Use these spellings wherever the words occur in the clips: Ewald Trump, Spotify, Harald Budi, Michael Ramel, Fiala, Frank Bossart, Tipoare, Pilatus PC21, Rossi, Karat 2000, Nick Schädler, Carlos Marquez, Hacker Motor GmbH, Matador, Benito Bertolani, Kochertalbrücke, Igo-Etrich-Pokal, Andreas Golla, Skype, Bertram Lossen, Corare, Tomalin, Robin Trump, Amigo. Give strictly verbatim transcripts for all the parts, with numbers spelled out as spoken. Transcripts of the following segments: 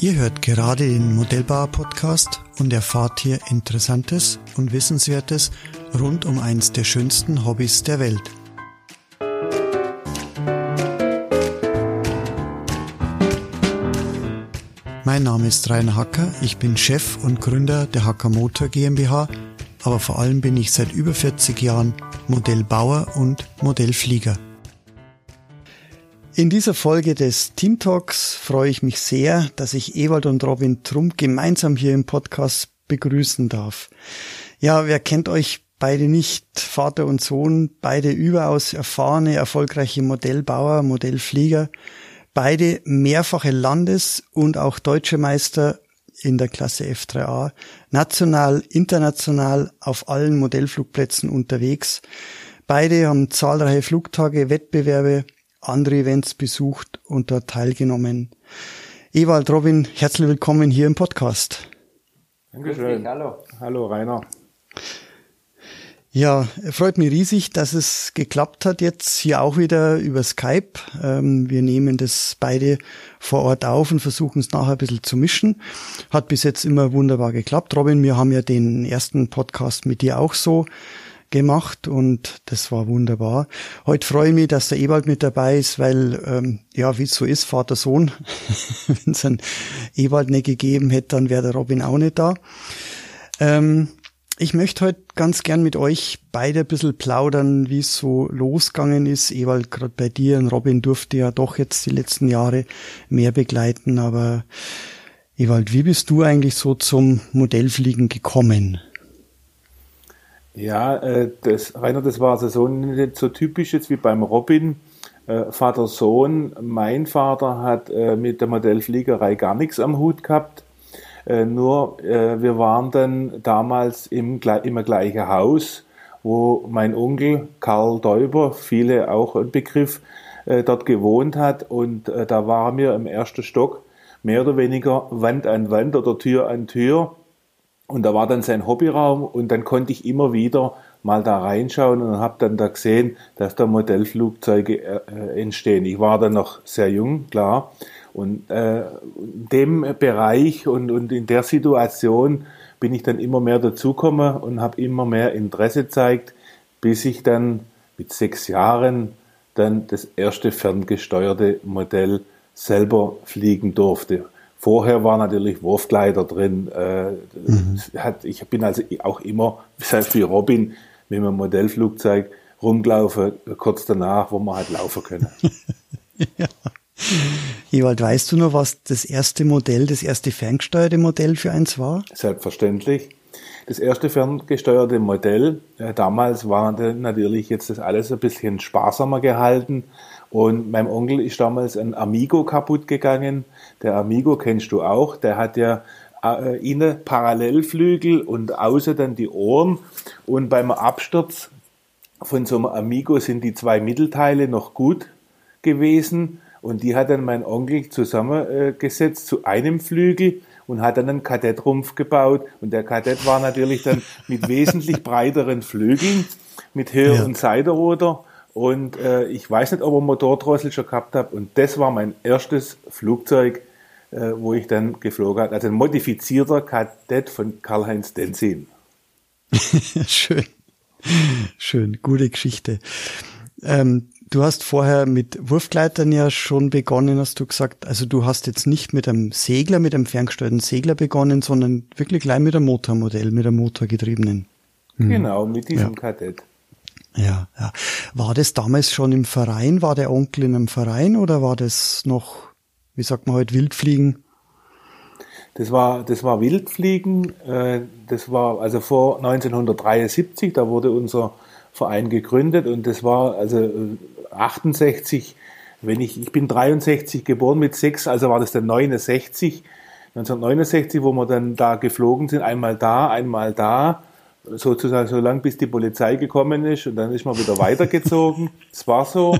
Ihr hört gerade den Modellbauer-Podcast und erfahrt hier Interessantes und Wissenswertes rund um eins der schönsten Hobbys der Welt. Mein Name ist Rainer Hacker, ich bin Chef und Gründer der Hacker Motor GmbH, aber vor allem bin ich seit über vierzig Jahren Modellbauer und Modellflieger. In dieser Folge des Team Talks freue ich mich sehr, dass ich Ewald und Robin Trump gemeinsam hier im Podcast begrüßen darf. Ja, wer kennt euch beide nicht? Vater und Sohn, beide überaus erfahrene, erfolgreiche Modellbauer, Modellflieger, beide mehrfache Landes- und auch deutsche Meister in der Klasse F drei A, national, international auf allen Modellflugplätzen unterwegs. Beide haben zahlreiche Flugtage, Wettbewerbe, andere Events besucht und dort teilgenommen. Ewald, Robin, herzlich willkommen hier im Podcast. Dankeschön. Hallo. Hallo, Rainer. Ja, freut mich riesig, dass es geklappt hat jetzt hier auch wieder über Skype. Wir nehmen das beide vor Ort auf und versuchen es nachher ein bisschen zu mischen. Hat bis jetzt immer wunderbar geklappt. Robin, wir haben ja den ersten Podcast mit dir auch so gemacht und das war wunderbar. Heute freue ich mich, dass der Ewald mit dabei ist, weil, ähm, ja, wie es so ist, Vater, Sohn, wenn es einen Ewald nicht gegeben hätte, dann wäre der Robin auch nicht da. Ähm, ich möchte heute ganz gern mit euch beide ein bisschen plaudern, wie es so losgegangen ist. Ewald, gerade bei dir, und Robin durfte ja doch jetzt die letzten Jahre mehr begleiten, aber Ewald, wie bist du eigentlich so zum Modellfliegen gekommen? Ja, äh, das, Rainer, das war also so nicht so typisch jetzt wie beim Robin, äh, Vater, Sohn. Mein Vater hat äh, mit der Modellfliegerei gar nichts am Hut gehabt, äh, nur äh, wir waren dann damals im immer gleichen Haus, wo mein Onkel Karl Däubler, viele auch ein Begriff, äh, dort gewohnt hat und äh, da waren wir im ersten Stock mehr oder weniger Wand an Wand oder Tür an Tür. Und da war dann sein Hobbyraum und dann konnte ich immer wieder mal da reinschauen und habe dann da gesehen, dass da Modellflugzeuge äh, entstehen. Ich war dann noch sehr jung, klar. Und äh, in dem Bereich und, und in der Situation bin ich dann immer mehr dazugekommen und habe immer mehr Interesse gezeigt, bis ich dann mit sechs Jahren dann das erste ferngesteuerte Modell selber fliegen durfte. Vorher war natürlich Wurfgleiter drin. Mhm. Hat, ich bin also auch immer, selbst wie Robin, mit einem Modellflugzeug rumgelaufen, kurz danach, wo man halt laufen können. Ja. Ewald, weißt du noch, was das erste Modell, das erste ferngesteuerte Modell für eins war? Selbstverständlich. Das erste ferngesteuerte Modell, damals war natürlich jetzt das alles ein bisschen sparsamer gehalten. Und meinem Onkel ist damals ein Amigo kaputt gegangen. Der Amigo kennst du auch. Der hat ja äh, innen Parallelflügel und außen dann die Ohren. Und beim Absturz von so einem Amigo sind die zwei Mittelteile noch gut gewesen. Und die hat dann mein Onkel zusammengesetzt zu einem Flügel und hat dann einen Kadettrumpf gebaut. Und der Kadett war natürlich dann mit wesentlich breiteren Flügeln, mit höheren ja. Seitenruder. Und äh, ich weiß nicht, ob ich einen Motordrossel schon gehabt habe. Und das war mein erstes Flugzeug, äh, wo ich dann geflogen habe. Also ein modifizierter Kadett von Karl-Heinz Denzin. Schön. Schön, gute Geschichte. Ähm, du hast vorher mit Wurfgleitern ja schon begonnen, hast du gesagt. Also du hast jetzt nicht mit einem Segler, mit einem ferngesteuerten Segler begonnen, sondern wirklich gleich mit einem Motormodell, mit einem motorgetriebenen. Hm. Genau, mit diesem ja. Kadett. Ja, ja. War das damals schon im Verein? War der Onkel in einem Verein oder war das noch, wie sagt man heute, Wildfliegen? Das war, das war Wildfliegen. Das war also vor neunzehnhundertdreiundsiebzig, da wurde unser Verein gegründet und das war also achtundsechzig, wenn ich, ich bin dreiundsechzig geboren mit sechs, also war das dann neunundsechzig, neunzehnhundertneunundsechzig, wo wir dann da geflogen sind, einmal da, einmal da. Sozusagen so lang, bis die Polizei gekommen ist und dann ist man wieder weitergezogen. Das war so.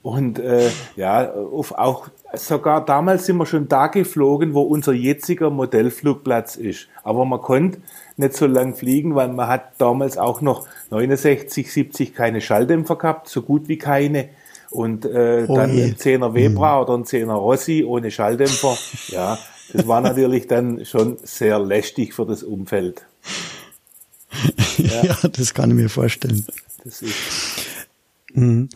Und äh, ja, auf, auch sogar damals sind wir schon da geflogen, wo unser jetziger Modellflugplatz ist. Aber man konnte nicht so lang fliegen, weil man hat damals auch noch neunundsechzig, siebzig keine Schalldämpfer gehabt, so gut wie keine. Und äh, oh dann je. ein Zehner Webra mhm. oder ein Zehner Rossi ohne Schalldämpfer. Ja, Das war natürlich dann schon sehr lästig für das Umfeld. Ja, ja, das kann ich mir vorstellen. Das ist. Mhm.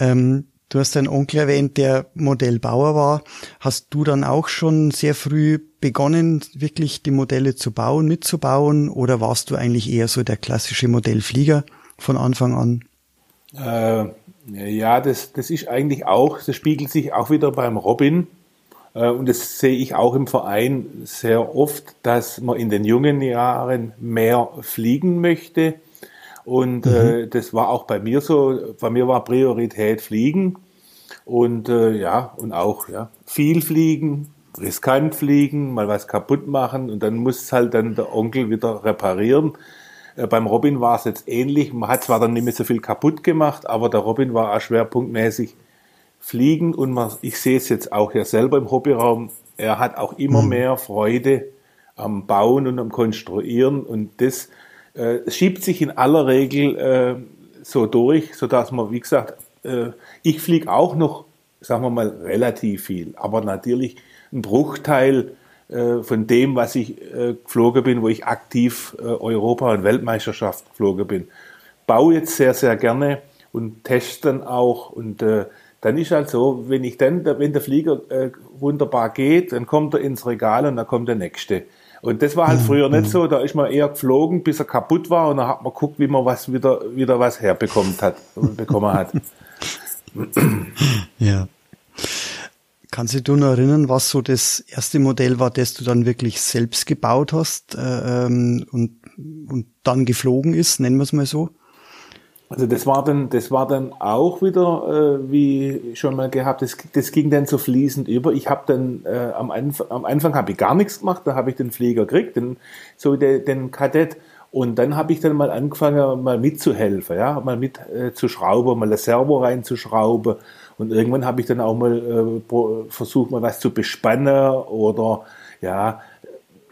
Ähm, du hast deinen Onkel erwähnt, der Modellbauer war. Hast du dann auch schon sehr früh begonnen, wirklich die Modelle zu bauen, mitzubauen? Oder warst du eigentlich eher so der klassische Modellflieger von Anfang an? Äh, ja, das, das ist eigentlich auch, das spiegelt sich auch wieder beim Robin. Äh, und das sehe ich auch im Verein sehr oft, dass man in den jungen Jahren mehr fliegen möchte. Und mhm. äh, das war auch bei mir so, bei mir war Priorität Fliegen und äh, ja, und auch ja viel Fliegen, riskant fliegen, mal was kaputt machen und dann muss halt dann der Onkel wieder reparieren. Äh, beim Robin war es jetzt ähnlich, man hat zwar dann nicht mehr so viel kaputt gemacht, aber der Robin war auch schwerpunktmäßig Fliegen und man, ich sehe es jetzt auch ja selber im Hobbyraum, er hat auch immer mhm. mehr Freude am Bauen und am Konstruieren und das Äh, schiebt sich in aller Regel äh, so durch, sodass man, wie gesagt, äh, ich fliege auch noch, sagen wir mal, relativ viel, aber natürlich ein Bruchteil äh, von dem, was ich äh, geflogen bin, wo ich aktiv äh, Europa- und Weltmeisterschaft geflogen bin. Baue jetzt sehr, sehr gerne und teste dann auch und äh, dann ist halt so, wenn ich dann, wenn der Flieger äh, wunderbar geht, dann kommt er ins Regal und dann kommt der nächste. Und das war halt früher nicht so, da ist man eher geflogen, bis er kaputt war und dann hat man geguckt, wie man was wieder, wieder was herbekommen hat, bekommen hat. Ja. Kannst du dich noch erinnern, was so das erste Modell war, das du dann wirklich selbst gebaut hast ähm, und, und dann geflogen ist, nennen wir es mal so? Also das war dann, das war dann auch wieder, äh, wie schon mal gehabt, das, das ging dann so fließend über. Ich habe dann äh, am Anfang, am Anfang habe ich gar nichts gemacht, da habe ich den Flieger gekriegt, den, so de, den Kadett. Und dann habe ich dann mal angefangen, mal mitzuhelfen, ja, mal mit äh, zu schrauben, mal das Servo reinzuschrauben. Und irgendwann habe ich dann auch mal äh, versucht, mal was zu bespannen oder ja.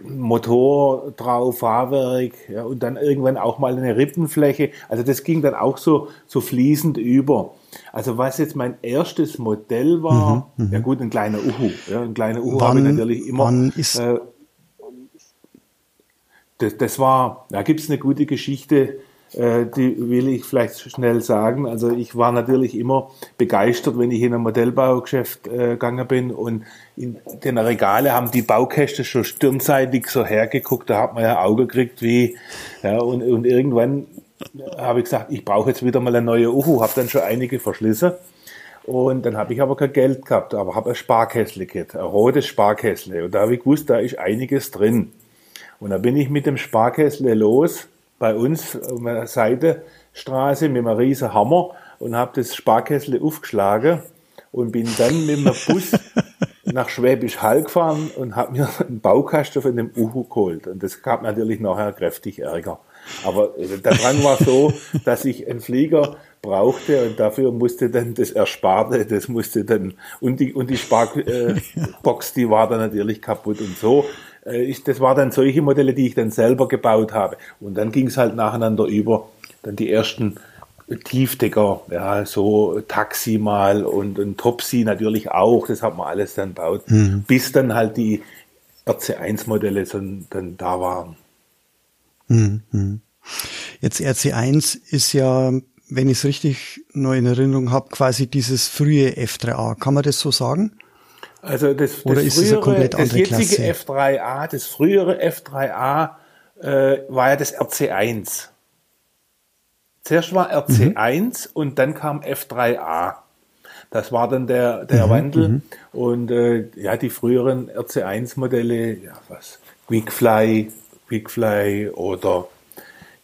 Motor drauf, Fahrwerk, ja, und dann irgendwann auch mal eine Rippenfläche. Also das ging dann auch so, so fließend über. Also was jetzt mein erstes Modell war, mhm, ja gut, ein kleiner Uhu. Ja, ein kleiner Uhu habe ich natürlich immer. Wann ist äh, das, das war, da gibt es eine gute Geschichte, äh, die will ich vielleicht schnell sagen. Also ich war natürlich immer begeistert, wenn ich in ein Modellbaugeschäft äh, gegangen bin und in den Regale haben die Baukästen schon stirnseitig so hergeguckt, da hat man ja Auge gekriegt wie, ja, und, und irgendwann habe ich gesagt, ich brauche jetzt wieder mal eine neue Uhu, habe dann schon einige verschlissen und dann habe ich aber kein Geld gehabt, aber habe ein Sparkässle gehabt, ein rotes Sparkässle und da habe ich gewusst, da ist einiges drin und da bin ich mit dem Sparkässle los, bei uns an der Seitenstraße mit einem riesen Hammer und habe das Sparkässle aufgeschlagen und bin dann mit dem Bus nach Schwäbisch Hall gefahren und habe mir einen Baukasten von dem Uhu geholt. Und das gab natürlich nachher kräftig Ärger. Aber der Drang war so, dass ich einen Flieger brauchte und dafür musste dann das Ersparte, das musste dann, und die, und die Sparbox, die war dann natürlich kaputt und so. Ich, das waren dann solche Modelle, die ich dann selber gebaut habe. Und dann ging es halt nacheinander über, dann die ersten Tiefdecker, ja, so Taxi mal und, und Topsy natürlich auch, das hat man alles dann gebaut, mhm. bis dann halt die R C eins Modelle dann, dann da waren. Mhm. Jetzt R C eins ist ja, wenn ich es richtig noch in Erinnerung habe, quasi dieses frühe F drei A, kann man das so sagen? Also das, Oder das ist frühere, es eine komplett andere das jetzige Klasse? F drei A, das frühere F drei A äh, war ja das R C eins. Zuerst war R C eins mhm. und dann kam F drei A. Das war dann der, der mhm, Wandel. Mhm. Und äh, ja, die früheren R C eins Modelle, ja, was, Quickfly, Quickfly oder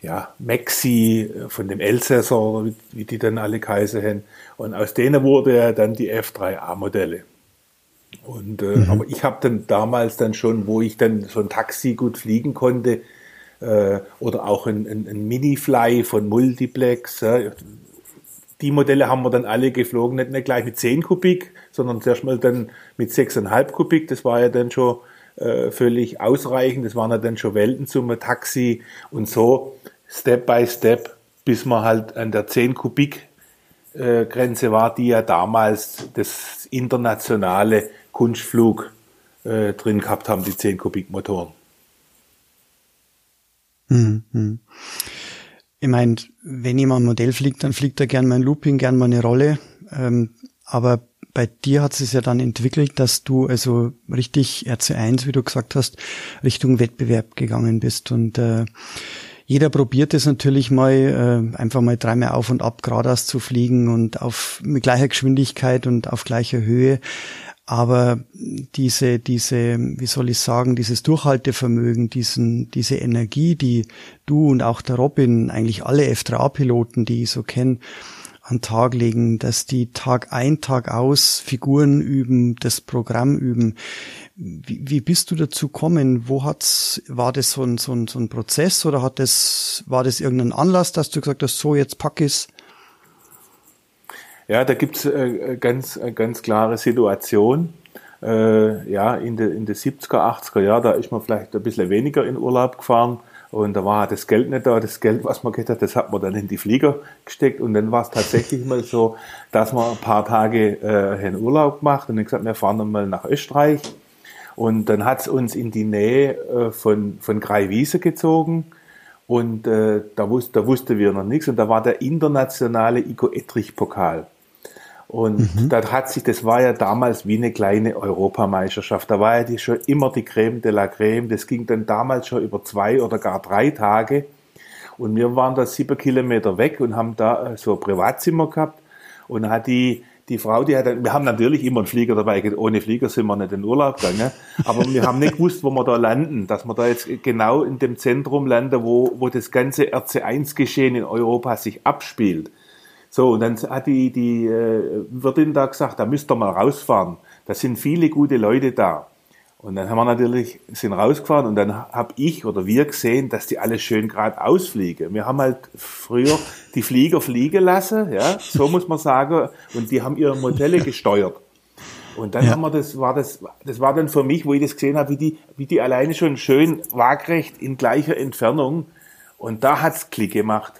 ja, Maxi von dem Elsässer, wie, wie die dann alle geheißen haben. Und aus denen wurde ja dann die F drei A Modelle. Und äh, mhm. aber ich habe dann damals dann schon, wo ich dann so ein Taxi gut fliegen konnte, oder auch ein, ein, ein Minifly von Multiplex. Ja. Die Modelle haben wir dann alle geflogen, nicht, nicht gleich mit zehn Kubik, sondern zuerst mal dann mit sechs Komma fünf Kubik. Das war ja dann schon äh, völlig ausreichend. Das waren ja dann schon Welten zum Taxi und so Step by Step, bis man halt an der zehn Kubik äh, Grenze war, die ja damals das internationale Kunstflug äh, drin gehabt haben, die zehn Kubik Motoren. Hm, hm. Ich meine, wenn jemand ein Modell fliegt, dann fliegt er gern mal ein Looping, gern mal eine Rolle. Ähm, aber bei dir hat es ja dann entwickelt, dass du also richtig R C eins, wie du gesagt hast, Richtung Wettbewerb gegangen bist. Und äh, jeder probiert es natürlich mal, äh, einfach mal dreimal auf und ab geradeaus zu fliegen und auf mit gleicher Geschwindigkeit und auf gleicher Höhe. Aber diese, diese, wie soll ich sagen, dieses Durchhaltevermögen, diesen, diese Energie, die du und auch der Robin, eigentlich alle F drei A-Piloten, die ich so kenne, an Tag legen, dass die Tag ein, Tag aus Figuren üben, das Programm üben. Wie, wie bist du dazu gekommen? Wo hat's, war das so ein, so ein, so ein Prozess oder hat das, war das irgendein Anlass, dass du gesagt hast, so jetzt pack ich's? Ja, da gibt's äh, ganz ganz klare Situation. Äh, ja, in den in de siebziger, achtziger Jahren, da ist man vielleicht ein bisschen weniger in Urlaub gefahren und da war das Geld nicht da. Das Geld, was man gekriegt hat, das hat man dann in die Flieger gesteckt und dann war es tatsächlich mal so, dass man ein paar Tage äh, in Urlaub macht und dann gesagt, wir fahren dann mal nach Österreich und dann hat's uns in die Nähe äh, von von Greifwiese gezogen. Und äh, da, wus- da wussten wir noch nichts und da war der internationale Igo-Etrich-Pokal. Und mhm. da hat sich, das war ja damals wie eine kleine Europameisterschaft. Da war ja die, schon immer die Creme de la Creme. Das ging dann damals schon über zwei oder gar drei Tage. Und wir waren da sieben Kilometer weg und haben da so ein Privatzimmer gehabt. Und hat die, die Frau, die hat, wir haben natürlich immer einen Flieger dabei. Ohne Flieger sind wir nicht in Urlaub gegangen. Aber wir haben nicht gewusst, wo wir da landen. Dass wir da jetzt genau in dem Zentrum landen, wo, wo das ganze R C eins Geschehen in Europa sich abspielt. So, und dann hat die, die äh, Wirtin da gesagt, da müsst ihr mal rausfahren. Da sind viele gute Leute da. Und dann haben wir natürlich, sind rausgefahren und dann habe ich oder wir gesehen, dass die alle schön geradeaus fliegen. Wir haben halt früher die Flieger fliegen lassen, ja, so muss man sagen, und die haben ihre Modelle gesteuert. Und dann ja. haben wir das, war das, das war dann für mich, wo ich das gesehen habe, wie die, wie die alleine schon schön waagrecht in gleicher Entfernung, und da hat's Klick gemacht.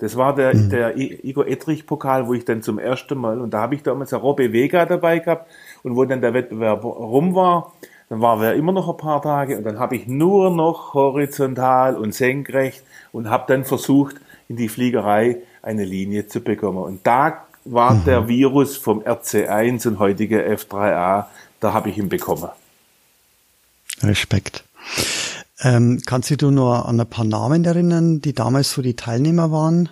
Das war der, mhm. der Igo-Etrich-Pokal, wo ich dann zum ersten Mal, und da habe ich damals eine Robbe Vega dabei gehabt, und wo dann der Wettbewerb rum war, dann waren wir immer noch ein paar Tage und dann habe ich nur noch horizontal und senkrecht und habe dann versucht, in die Fliegerei eine Linie zu bekommen. Und da war mhm. der Virus vom R C eins und heutige F drei A, da habe ich ihn bekommen. Respekt. Ähm, kannst du dich nur an ein paar Namen erinnern, die damals so die Teilnehmer waren?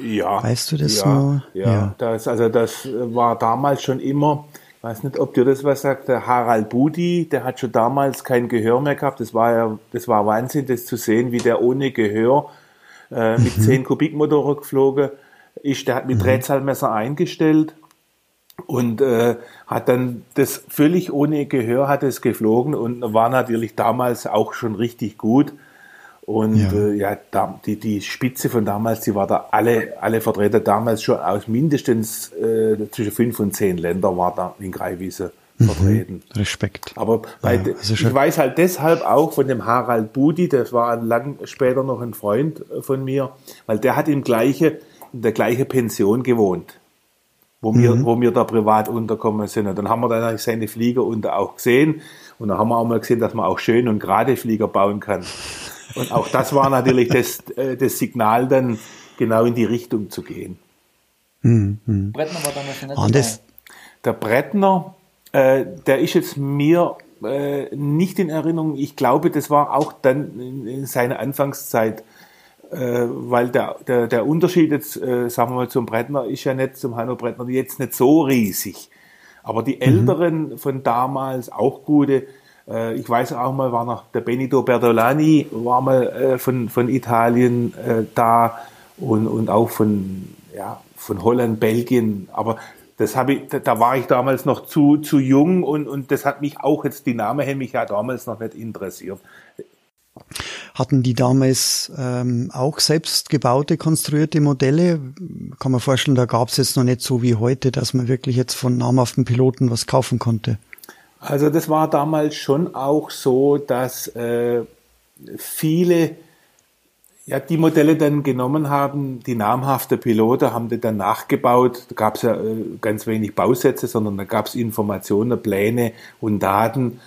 Ja. Weißt du das ja, noch? Ja, ja. Das, also das war damals schon immer, ich weiß nicht, ob dir das was sagt, der Harald Budi, der hat schon damals kein Gehör mehr gehabt. Das war ja, das war Wahnsinn, das zu sehen, wie der ohne Gehör äh, mit mhm. zehn Kubik Motor geflogen ist. Der hat mit mhm. Drehzahlmesser eingestellt und äh, hat dann das völlig ohne Gehör hat es geflogen und war natürlich damals auch schon richtig gut. Und ja, äh, ja da, die, die Spitze von damals, die war da alle, alle Vertreter damals schon aus mindestens äh, zwischen fünf und zehn Ländern war da in Greifwiese vertreten. Mhm, Respekt. Aber bei ja, de- also ich weiß halt deshalb auch von dem Harald Budi, das war lang später noch ein Freund von mir, weil der hat im gleiche, in der gleichen Pension gewohnt, wo, mhm. wir, wo wir da privat unterkommen sind. Und dann haben wir dann seine Flieger unter auch gesehen und dann haben wir auch mal gesehen, dass man auch schön und gerade Flieger bauen kann. Und auch das war natürlich das, äh, das Signal, dann genau in die Richtung zu gehen. Mhm. Brettner war damals nicht anders. Der Brettner, äh, der ist jetzt mir äh, nicht in Erinnerung. Ich glaube, das war auch dann in, in seiner Anfangszeit, äh, weil der, der, der Unterschied jetzt, äh, sagen wir mal, zum Brettner ist ja nicht, zum Hanno Brettner jetzt nicht so riesig. Aber die Älteren mhm. von damals, auch gute. Ich weiß auch mal, war noch der Benito Bertolani, war mal äh, von, von Italien äh, da und, und auch von, ja, von Holland, Belgien. Aber das habe ich, da war ich damals noch zu, zu jung und, und das hat mich auch jetzt, die Namen haben mich ja damals noch nicht interessiert. Hatten die damals ähm, auch selbst gebaute, konstruierte Modelle? Kann man vorstellen, da gab es jetzt noch nicht so wie heute, dass man wirklich jetzt von namhaften Piloten was kaufen konnte. Also das war damals schon auch so, dass äh, viele ja die Modelle dann genommen haben, die namhaften Piloten haben die dann nachgebaut. Da gab es ja äh, ganz wenig Bausätze, sondern da gab es Informationen, Pläne und Daten.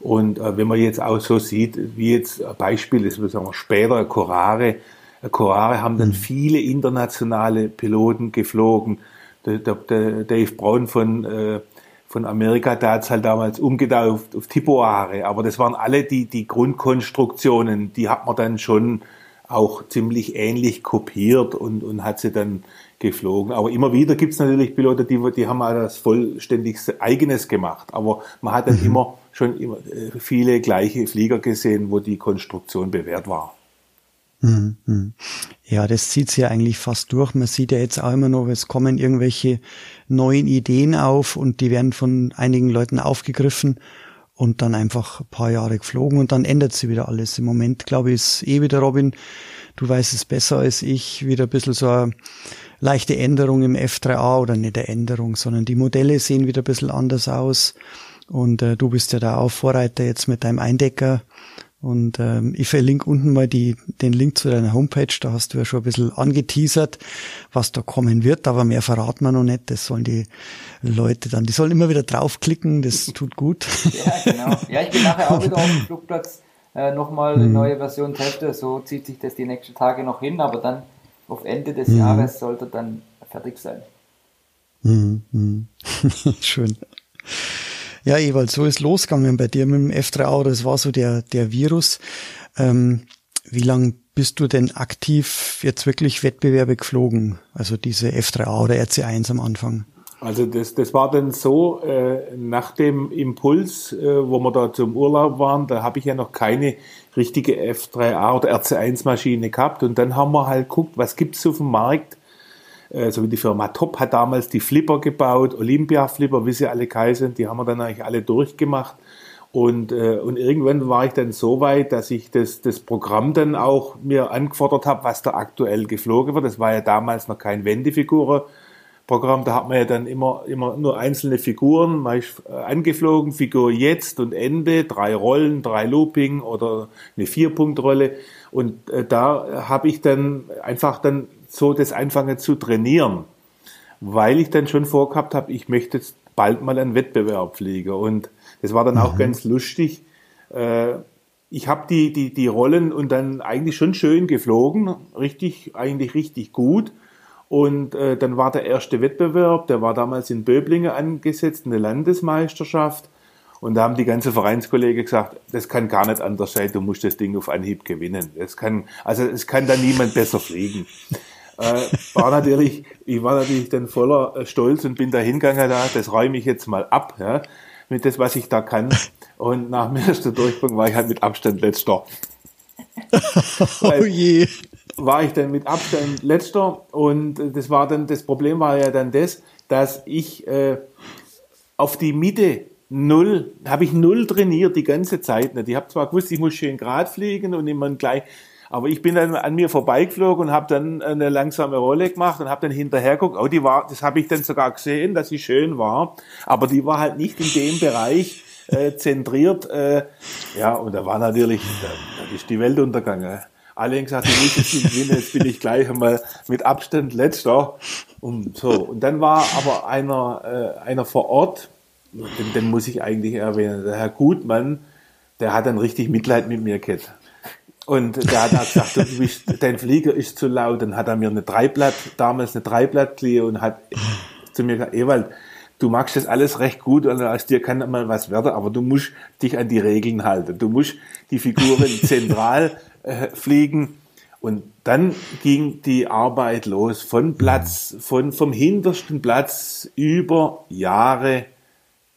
Und äh, wenn man jetzt auch so sieht, wie jetzt ein Beispiel ist, wir sagen später Corare, Corare haben dann viele internationale Piloten geflogen. Der, der, der Dave Brown von, äh, von Amerika, da hat es halt damals umgetauft auf Tipoare. Aber das waren alle die, die Grundkonstruktionen, die hat man dann schon auch ziemlich ähnlich kopiert und, und hat sie dann geflogen. Aber immer wieder gibt es natürlich Piloten, die, die haben halt das vollständig eigenes gemacht. Aber man hat dann mhm. immer schon immer viele gleiche Flieger gesehen, wo die Konstruktion bewährt war. Ja, das zieht's ja eigentlich fast durch. Man sieht ja jetzt auch immer noch, es kommen irgendwelche neuen Ideen auf und die werden von einigen Leuten aufgegriffen und dann einfach ein paar Jahre geflogen und dann ändert sich wieder alles. Im Moment, glaube ich, ist eh wieder, Robin, du weißt es besser als ich, wieder ein bisschen so eine leichte Änderung im F drei A oder nicht eine Änderung, sondern die Modelle sehen wieder ein bisschen anders aus und äh, du bist ja da auch Vorreiter jetzt mit deinem Eindecker. Und ähm, ich verlinke unten mal die, den Link zu deiner Homepage, da hast du ja schon ein bisschen angeteasert, was da kommen wird, aber mehr verraten wir noch nicht, das sollen die Leute dann, die sollen immer wieder draufklicken, das tut gut. Ja, genau. Ja, ich bin nachher auch wieder auf dem Flugplatz, äh, nochmal eine mhm. neue Version testen, so zieht sich das die nächsten Tage noch hin, aber dann auf Ende des mhm. Jahres sollte dann fertig sein. Mhm. Schön. Ja, Ewald, so ist losgegangen bei dir mit dem F drei A, das war so der der Virus. Ähm, wie lange bist du denn aktiv jetzt wirklich Wettbewerbe geflogen, also diese F drei A oder R C eins am Anfang? Also das das war dann so, äh, nach dem Impuls, äh, wo wir da zum Urlaub waren, da habe ich ja noch keine richtige F drei A oder R C eins Maschine gehabt und dann haben wir halt geguckt, was gibt's auf dem Markt. Also die Firma Top hat damals die Flipper gebaut, Olympia-Flipper, wie sie alle geheißen, die haben wir dann eigentlich alle durchgemacht. Und, äh, und irgendwann war ich dann so weit, dass ich das, das Programm dann auch mir angefordert habe, was da aktuell geflogen wird. Das war ja damals noch kein Wendefiguren-Programm, da hat man ja dann immer, immer nur einzelne Figuren meist angeflogen, Figur jetzt und Ende, drei Rollen, drei Looping oder eine Vierpunktrolle. Und äh, da habe ich dann einfach dann so das anfangen zu trainieren, weil ich dann schon vorgehabt habe, ich möchte jetzt bald mal einen Wettbewerb fliegen. Und das war dann auch mhm. ganz lustig. Ich habe die, die, die Rollen und dann eigentlich schon schön geflogen, richtig, eigentlich richtig gut. Und dann war der erste Wettbewerb, der war damals in Böblingen angesetzt, eine Landesmeisterschaft. Und da haben die ganzen Vereinskollegen gesagt, das kann gar nicht anders sein, du musst das Ding auf Anhieb gewinnen. Das kann, also es kann da niemand besser fliegen. Äh, war natürlich, ich war natürlich dann voller Stolz und bin da hingegangen, da, das räume ich jetzt mal ab, ja, mit das, was ich da kann. Und nach dem ersten Durchgang war ich halt mit Abstand letzter. Oh je. War ich dann mit Abstand letzter und das war dann, das Problem war ja dann das, dass ich äh, auf die Mitte null, habe ich null trainiert die ganze Zeit nicht. Ich habe zwar gewusst, ich muss schön gerade fliegen und immer gleich, aber ich bin dann an mir vorbeigeflogen und habe dann eine langsame Rolle gemacht und habe dann hinterher geguckt, oh, die war, das habe ich dann sogar gesehen, dass sie schön war, aber die war halt nicht in dem Bereich äh, zentriert. Äh, ja, und da war natürlich, da, da ist die Welt untergegangen. Alle haben gesagt, ich muss jetzt gewinnen, jetzt bin ich gleich einmal mit Abstand letzter. Und so. Und dann war aber einer, äh, einer vor Ort, Den, den muss ich eigentlich erwähnen. Der Herr Gutmann, der hat dann richtig Mitleid mit mir gehabt. Und der hat auch gesagt, du bist, dein Flieger ist zu laut. Dann hat er mir eine Dreiblatt, damals eine Dreiblatt geliehen und hat zu mir gesagt, Ewald, du magst das alles recht gut und aus dir kann mal was werden, aber du musst dich an die Regeln halten. Du musst die Figuren zentral äh, fliegen. Und dann ging die Arbeit los von Platz, von, vom hintersten Platz über Jahre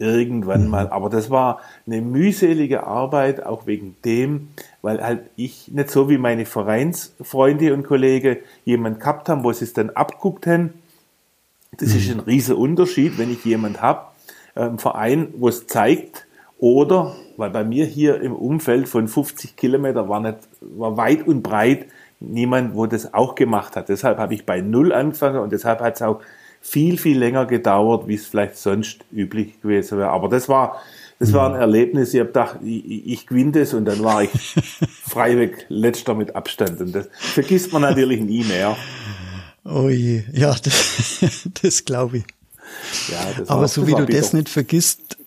irgendwann mal, aber das war eine mühselige Arbeit, auch wegen dem, weil halt ich nicht so wie meine Vereinsfreunde und Kollegen jemand gehabt haben, wo sie es dann abguckt haben. Das ist ein riesen Unterschied, wenn ich jemand habe, einen Verein, wo es zeigt, oder, weil bei mir hier im Umfeld von fünfzig Kilometer war nicht, war weit und breit niemand, wo das auch gemacht hat. Deshalb habe ich bei null angefangen und deshalb hat es auch viel, viel länger gedauert, wie es vielleicht sonst üblich gewesen wäre. Aber das war, das war ein Erlebnis. Ich habe gedacht, ich, ich gewinne das und dann war ich freiweg letzter mit Abstand. Und das vergisst man natürlich nie mehr. Oh je, ja, das, das glaube ich. Ja, das Aber war, so das wie du bitter. Das nicht vergisst,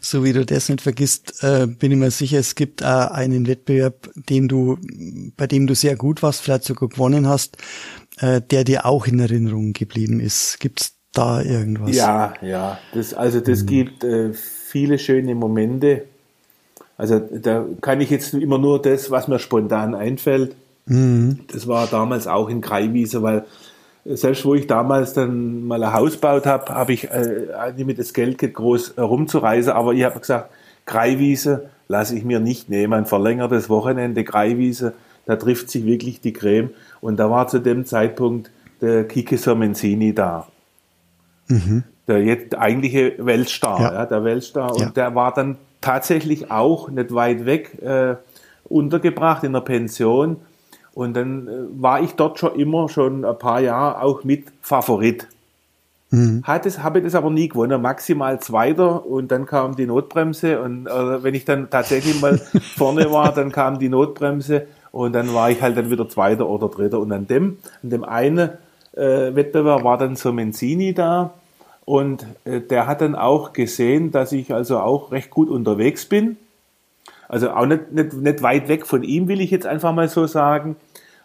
so wie du das nicht vergisst, äh, bin ich mir sicher, es gibt äh, einen Wettbewerb, den du, bei dem du sehr gut warst, vielleicht sogar gewonnen hast, äh, der dir auch in Erinnerung geblieben ist. Gibt's da irgendwas? Ja, ja. Das, also das mhm. gibt äh, viele schöne Momente. Also da kann ich jetzt immer nur das, was mir spontan einfällt. Mhm. Das war damals auch in Greifwiese, weil selbst wo ich damals dann mal ein Haus gebaut habe, habe ich äh, eigentlich mit das Geld geht, groß rumzureisen. Aber ich habe gesagt, Greifwiese lasse ich mir nicht nehmen. Ein verlängertes Wochenende Greifwiese, da trifft sich wirklich die Creme. Und da war zu dem Zeitpunkt der Kike Somenzini da. Mhm. Der jetzt eigentliche Weltstar. Ja. Ja, der Weltstar. Und ja. der war dann tatsächlich auch nicht weit weg äh, untergebracht in der Pension. Und dann war ich dort schon immer, schon ein paar Jahre, auch mit Favorit. Mhm. Hat es, habe das aber nie gewonnen, maximal Zweiter und dann kam die Notbremse. Und also wenn ich dann tatsächlich mal vorne war, dann kam die Notbremse und dann war ich halt dann wieder Zweiter oder Dritter. Und an dem, an dem einen äh, Wettbewerb war dann Somenzini da und äh, der hat dann auch gesehen, dass ich also auch recht gut unterwegs bin. Also auch nicht, nicht, nicht weit weg von ihm, will ich jetzt einfach mal so sagen.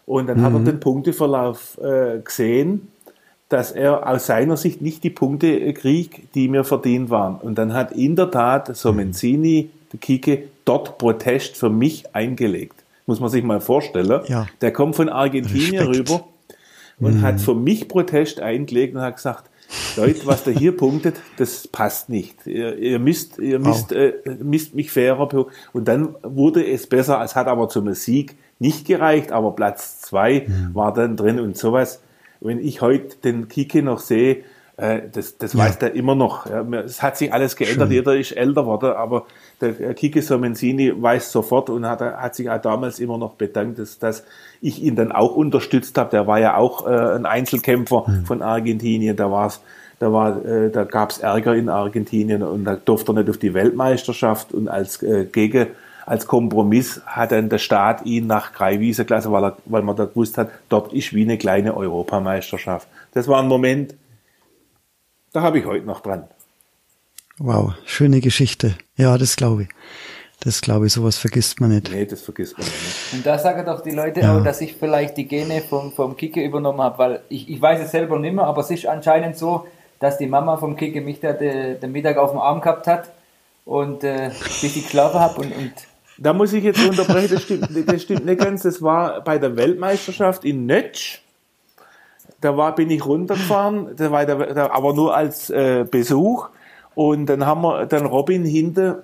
Und dann mhm. hat er den Punkteverlauf äh, gesehen, dass er aus seiner Sicht nicht die Punkte kriegt, die mir verdient waren. Und dann hat in der Tat Somenzini, der Kike, dort Protest für mich eingelegt. Muss man sich mal vorstellen. Ja. Der kommt von Argentinien Respekt. Rüber und mhm. hat für mich Protest eingelegt und hat gesagt, Leute, was da hier punktet, das passt nicht. Ihr, ihr müsst, ihr müsst, wow. äh, müsst mich fairer. Und dann wurde es besser. Es hat aber zum Sieg nicht gereicht, aber Platz zwei mhm. war dann drin und sowas. Wenn ich heute den Kike noch sehe, äh, das, das ja. weiß der immer noch. Ja, es hat sich alles geändert. Schön. Jeder ist älter geworden, aber der Kike Somenzini weiß sofort und hat, hat sich auch damals immer noch bedankt, dass, dass ich ihn dann auch unterstützt habe. Der war ja auch äh, ein Einzelkämpfer mhm. von Argentinien. Da war's, da war, äh, da gab's Ärger in Argentinien und da durfte er nicht auf die Weltmeisterschaft. Und als äh, Gegen, als Kompromiss hat dann der Staat ihn nach Greifwiese gelassen, weil er, weil man da gewusst hat, dort ist wie eine kleine Europameisterschaft. Das war ein Moment, da habe ich heute noch dran. Wow, schöne Geschichte. Ja, das glaube ich. Das glaube ich, sowas vergisst man nicht. Nee, das vergisst man nicht. Und da sagen doch die Leute ja. auch, dass ich vielleicht die Gene vom, vom Kike übernommen habe, weil ich, ich weiß es selber nicht mehr, aber es ist anscheinend so, dass die Mama vom Kike mich da den de Mittag auf dem Arm gehabt hat und äh, bis ich geschlafen habe und, und... Da muss ich jetzt unterbrechen, das stimmt, das stimmt nicht ganz. Das war bei der Weltmeisterschaft in Nötsch. Da war, bin ich runtergefahren, da war der, da, aber nur als äh, Besuch. Und dann haben wir dann Robin hinten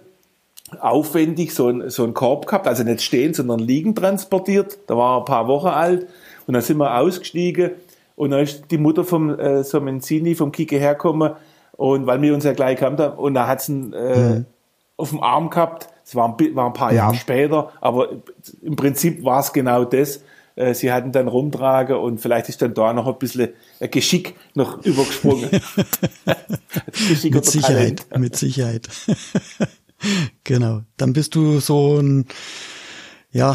aufwendig so einen so einen Korb gehabt, also nicht stehen, sondern liegen transportiert. Da war er ein paar Wochen alt und dann sind wir ausgestiegen und dann ist die Mutter vom äh, Somenzini, vom Kike hergekommen und weil wir uns ja gleich gehabt haben und da hat sie ihn äh, mhm. auf dem Arm gehabt. Es war, war ein paar mhm. Jahre später, aber im Prinzip war es genau das. Sie hatten dann rumtragen und vielleicht ist dann da noch ein bisschen Geschick noch übergesprungen. Geschick mit, Sicherheit, mit Sicherheit, mit Sicherheit. Genau. Dann bist du so ein, ja,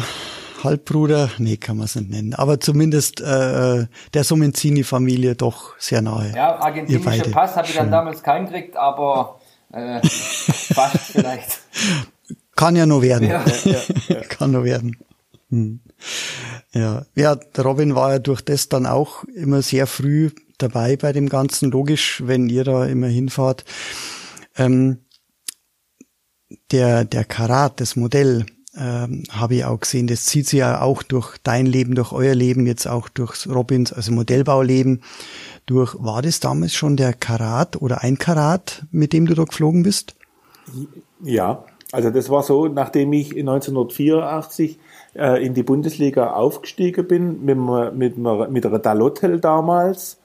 Halbbruder, nee, kann man es nicht nennen, aber zumindest äh, der Somenzini-Familie doch sehr nahe. Ja, argentinischer Pass habe ich dann damals keinen gekriegt, aber äh, fast vielleicht. Kann ja nur werden. Ja. Ja, ja, ja. Kann nur werden. Hm. Ja, ja, Robin war ja durch das dann auch immer sehr früh dabei bei dem Ganzen. Logisch, wenn ihr da immer hinfahrt. Ähm, der, der Karat, das Modell, ähm, habe ich auch gesehen. Das zieht sich ja auch durch dein Leben, durch euer Leben, jetzt auch durch Robins, also Modellbauleben durch. War das damals schon der Karat oder ein Karat, mit dem du da geflogen bist? Ja, also das war so, nachdem ich neunzehnhundertvierundachtzig in die Bundesliga aufgestiegen bin, mit, mit, mit einer Dalotel damals,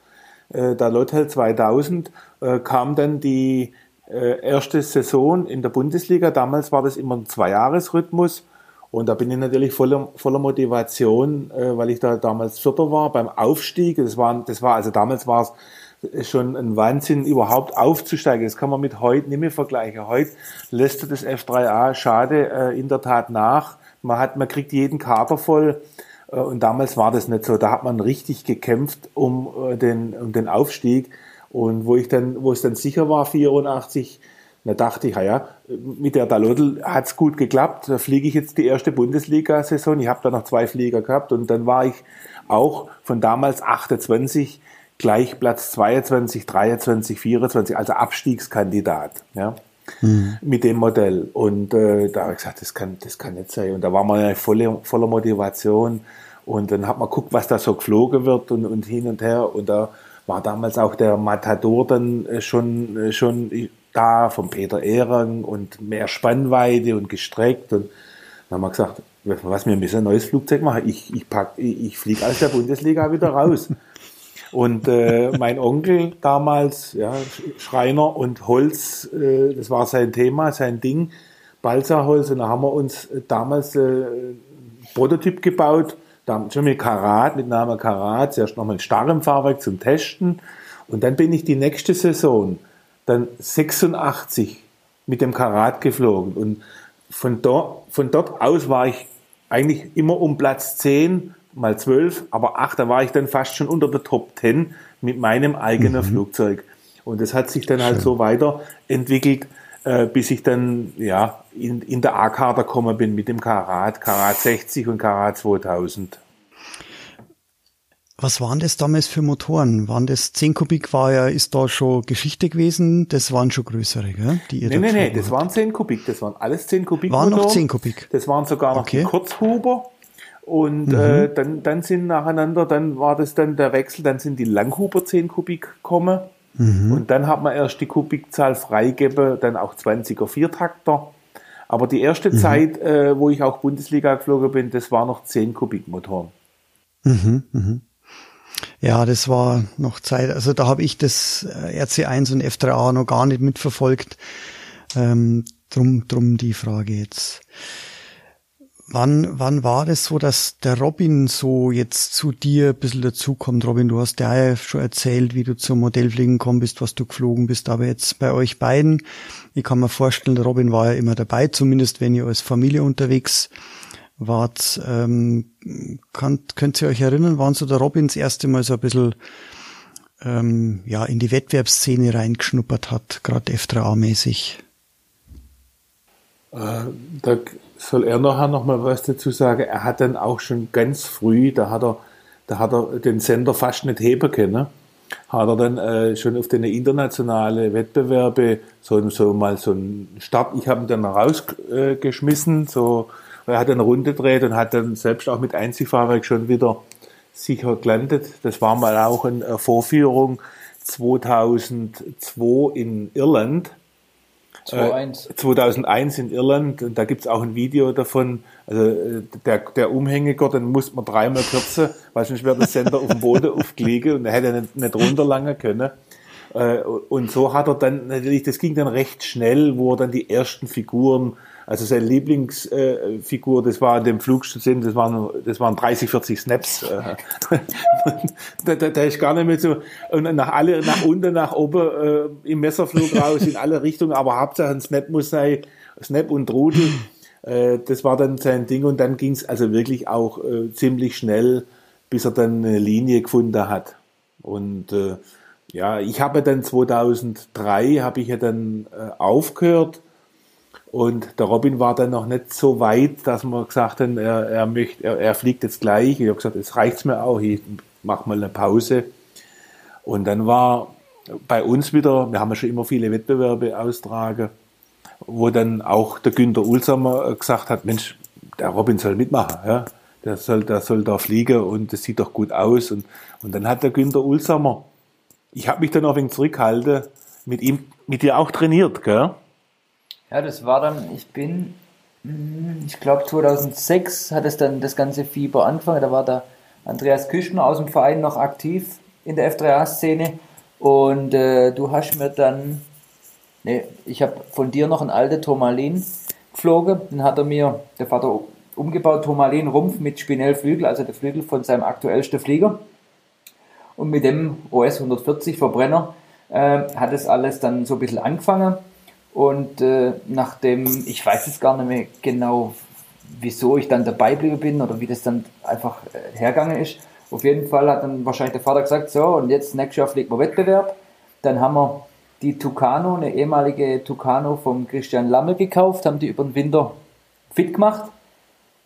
äh, Dalotel zweitausend, äh, kam dann die äh, erste Saison in der Bundesliga. Damals war das immer ein Zweijahresrhythmus und da bin ich natürlich voller, voller Motivation, äh, weil ich da damals Vierter war beim Aufstieg. Das war, das war, also damals war es schon ein Wahnsinn, überhaupt aufzusteigen. Das kann man mit heute nicht mehr vergleichen. Heute lässt das F drei A schade äh, in der Tat nach. Man hat, man kriegt jeden Kader voll und damals war das nicht so. Da hat man richtig gekämpft um den, um den Aufstieg und wo ich dann, wo es dann sicher war, vierundachtzig, Da dachte ich, ja, mit der Dalotl hat es gut geklappt. Da fliege ich jetzt die erste Bundesliga-Saison. Ich habe da noch zwei Flieger gehabt und dann war ich auch von damals achtundzwanzig gleich Platz zweiundzwanzig, dreiundzwanzig, vierundzwanzig, also Abstiegskandidat, ja, mhm. mit dem Modell. Und äh, da habe ich gesagt, das kann, das kann nicht sein. Und da war man ja voller, voller Motivation. Und dann hat man geguckt, was da so geflogen wird und, und hin und her. Und da war damals auch der Matador dann schon, schon da vom Peter Ehrang und mehr Spannweite und gestreckt. Und dann haben wir gesagt, was, wir müssen ein neues Flugzeug machen. Ich, ich, pack, ich, ich fliege aus der Bundesliga wieder raus. Und äh, mein Onkel damals, ja, Schreiner und Holz, äh, das war sein Thema, sein Ding, Balsaholz. Und da haben wir uns damals äh, einen Prototyp gebaut, dann schon mit Karat, mit Namen Karat, zuerst nochmal ein starrem Fahrwerk zum Testen. Und dann bin ich die nächste Saison, dann sechsundachtzig, mit dem Karat geflogen. Und von, do, von dort aus war ich eigentlich immer um Platz zehn mal zwölf, aber ach, da war ich dann fast schon unter der Top zehn mit meinem eigenen mhm. Flugzeug. Und das hat sich dann halt Schön. so weiterentwickelt, äh, bis ich dann ja in, in der A-Kader gekommen bin mit dem Karat, Karat sechzig und Karat zweitausend. Was waren das damals für Motoren? Waren das zehn Kubik, war ja, ist da schon Geschichte gewesen? Das waren schon größere, gell? Die ihr nee, nee, nee, das habt. waren zehn Kubik, das waren alles zehn Kubik. Waren Motoren, noch zehn Kubik? Das waren sogar noch okay. die Kurzhuber. Und mhm. äh, dann, dann sind nacheinander, dann war das dann der Wechsel, dann sind die Langhuber zehn Kubik gekommen. Mhm. Und dann hat man erst die Kubikzahl freigegeben, dann auch zwanziger Viertakter. Aber die erste mhm. Zeit, äh, wo ich auch Bundesliga geflogen bin, das war noch zehn Kubik Motoren. Mhm. Mhm. Ja, das war noch Zeit, also da habe ich das R C eins und F drei A noch gar nicht mitverfolgt. Ähm, drum, drum die Frage jetzt. Wann, wann war das so, dass der Robin so jetzt zu dir ein bisschen dazukommt? Robin, du hast ja schon erzählt, wie du zum Modellfliegen gekommen bist, was du geflogen bist, aber jetzt bei euch beiden, ich kann mir vorstellen, der Robin war ja immer dabei, zumindest wenn ihr als Familie unterwegs wart. Ähm, kann, könnt ihr euch erinnern, wann so der Robin das erste Mal so ein bisschen ähm, ja, in die Wettbewerbsszene reingeschnuppert hat, gerade F drei A-mäßig? Äh, da soll er nachher noch mal was dazu sagen. Er hat dann auch schon ganz früh, da hat er, da hat er den Sender fast nicht heben können, hat er dann äh, schon auf den internationalen Wettbewerbe so, so mal so einen Start, ich habe ihn dann rausgeschmissen, äh, so, er hat eine Runde gedreht und hat dann selbst auch mit Einziehfahrwerk schon wieder sicher gelandet. Das war mal auch eine Vorführung zweitausendzwei in Irland. zweitausendeins in Irland, und da gibt's auch ein Video davon, also der, der Umhängegurt, den musste man dreimal kürzen, weil sonst wäre der Sender auf dem Boden aufgelegen und er hätte nicht, nicht runterlangen können. Und so hat er dann natürlich, das ging dann recht schnell, wo er dann die ersten Figuren, also seine Lieblingsfigur, das war in dem Flug zu sehen, das waren, das waren dreißig, vierzig Snaps. da, da, da ist gar nicht mehr so, und nach alle, nach unten, nach oben, äh, im Messerflug raus, in alle Richtungen, aber Hauptsache ein Snap muss sein, Snap und Rudel, äh, das war dann sein Ding, und dann ging's also wirklich auch äh, ziemlich schnell, bis er dann eine Linie gefunden hat. Und, äh, ja, ich habe dann zweitausenddrei, habe ich ja dann äh, aufgehört. Und der Robin war dann noch nicht so weit, dass man gesagt hat, er, er möchte, er, er fliegt jetzt gleich. Ich habe gesagt, jetzt reicht's mir auch, ich mach mal eine Pause. Und dann war bei uns wieder, wir haben ja schon immer viele Wettbewerbe austragen, wo dann auch der Günther Ulsamer gesagt hat, Mensch, der Robin soll mitmachen, ja, der soll, der soll da fliegen und das sieht doch gut aus. Und, und dann hat der Günther Ulsamer, ich habe mich dann auch ein wenig zurückgehalten, mit ihm, mit dir auch trainiert, gell? Ja, das war dann, ich bin, ich glaube zweitausendsechs hat es dann das ganze Fieber angefangen, da war der Andreas Küschner aus dem Verein noch aktiv in der F drei A-Szene und äh, du hast mir dann, ne, ich habe von dir noch einen alten Tomalin geflogen, den hat er mir, der Vater umgebaut, Tomalin-Rumpf mit Spinellflügel, also der Flügel von seinem aktuellsten Flieger, und mit dem O S hundertvierzig Verbrenner äh, hat es alles dann so ein bisschen angefangen. Und äh, nachdem, ich weiß jetzt gar nicht mehr genau, wieso ich dann dabei geblieben bin oder wie das dann einfach äh, hergegangen ist. Auf jeden Fall hat dann wahrscheinlich der Vater gesagt, so, und jetzt nächstes Jahr fliegt man Wettbewerb. Dann haben wir die Tucano, eine ehemalige Tucano von Christian Lammel gekauft, haben die über den Winter fit gemacht,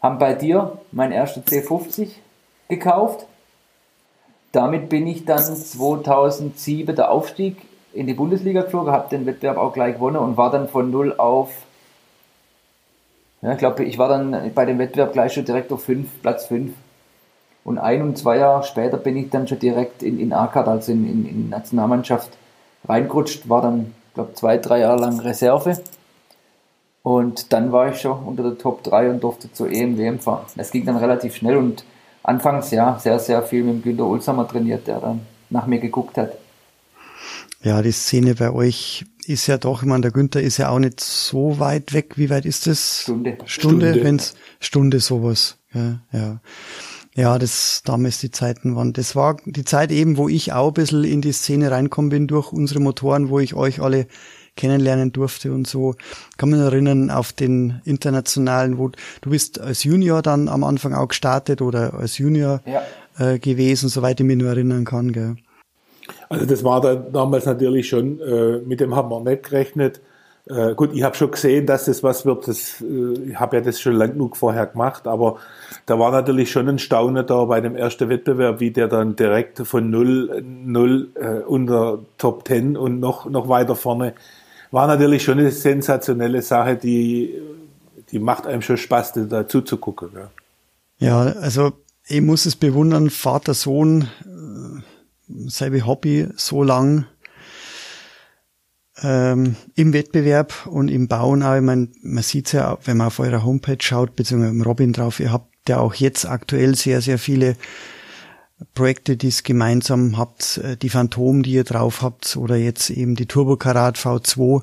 haben bei dir mein erster C fünfzig gekauft. Damit bin ich dann zweitausendsieben der Aufstieg in die Bundesliga geflogen, habe den Wettbewerb auch gleich gewonnen und war dann von null auf, ja, ich glaube, ich war dann bei dem Wettbewerb gleich schon direkt auf fünf, Platz fünf. Und ein und zwei Jahre später bin ich dann schon direkt in, in A-Kart, also in, in, in Nationalmannschaft reingerutscht, war dann, glaube zwei, drei Jahre lang Reserve. Und dann war ich schon unter der Top drei und durfte zur E M W M fahren. Das ging dann relativ schnell und anfangs ja sehr, sehr viel mit dem Günther Ulsamer trainiert, der dann nach mir geguckt hat. Ja, die Szene bei euch ist ja doch, ich meine, der Günther ist ja auch nicht so weit weg. Wie weit ist das? Stunde. Stunde, Stunde. Wenn's Stunde sowas. Ja, ja. Ja, das, damals die Zeiten waren, das war die Zeit eben, wo ich auch ein bisschen in die Szene reinkommen bin durch unsere Motoren, wo ich euch alle kennenlernen durfte und so. Kann man erinnern auf den internationalen, wo du bist als Junior dann am Anfang auch gestartet oder als Junior ja. äh, gewesen, soweit ich mich nur erinnern kann, gell. Also das war da damals natürlich schon, äh, mit dem haben wir nicht gerechnet. Äh, gut, ich habe schon gesehen, dass das was wird. Das, äh, ich habe ja das schon lang genug vorher gemacht, aber da war natürlich schon ein Staunen da bei dem ersten Wettbewerb, wie der dann direkt von null, null äh, unter Top Ten und noch noch weiter vorne. War natürlich schon eine sensationelle Sache, die die macht einem schon Spaß, dazu zu gucken. Ja, ja, also ich muss es bewundern, Vater, Sohn, selbe Hobby so lang ähm, im Wettbewerb und im Bauen auch. Ich meine, man sieht ja, wenn man auf eurer Homepage schaut, beziehungsweise im Robin drauf, ihr habt ja auch jetzt aktuell sehr, sehr viele Projekte, die es gemeinsam habt, die Phantom, die ihr drauf habt, oder jetzt eben die Turbo Karat V zwei.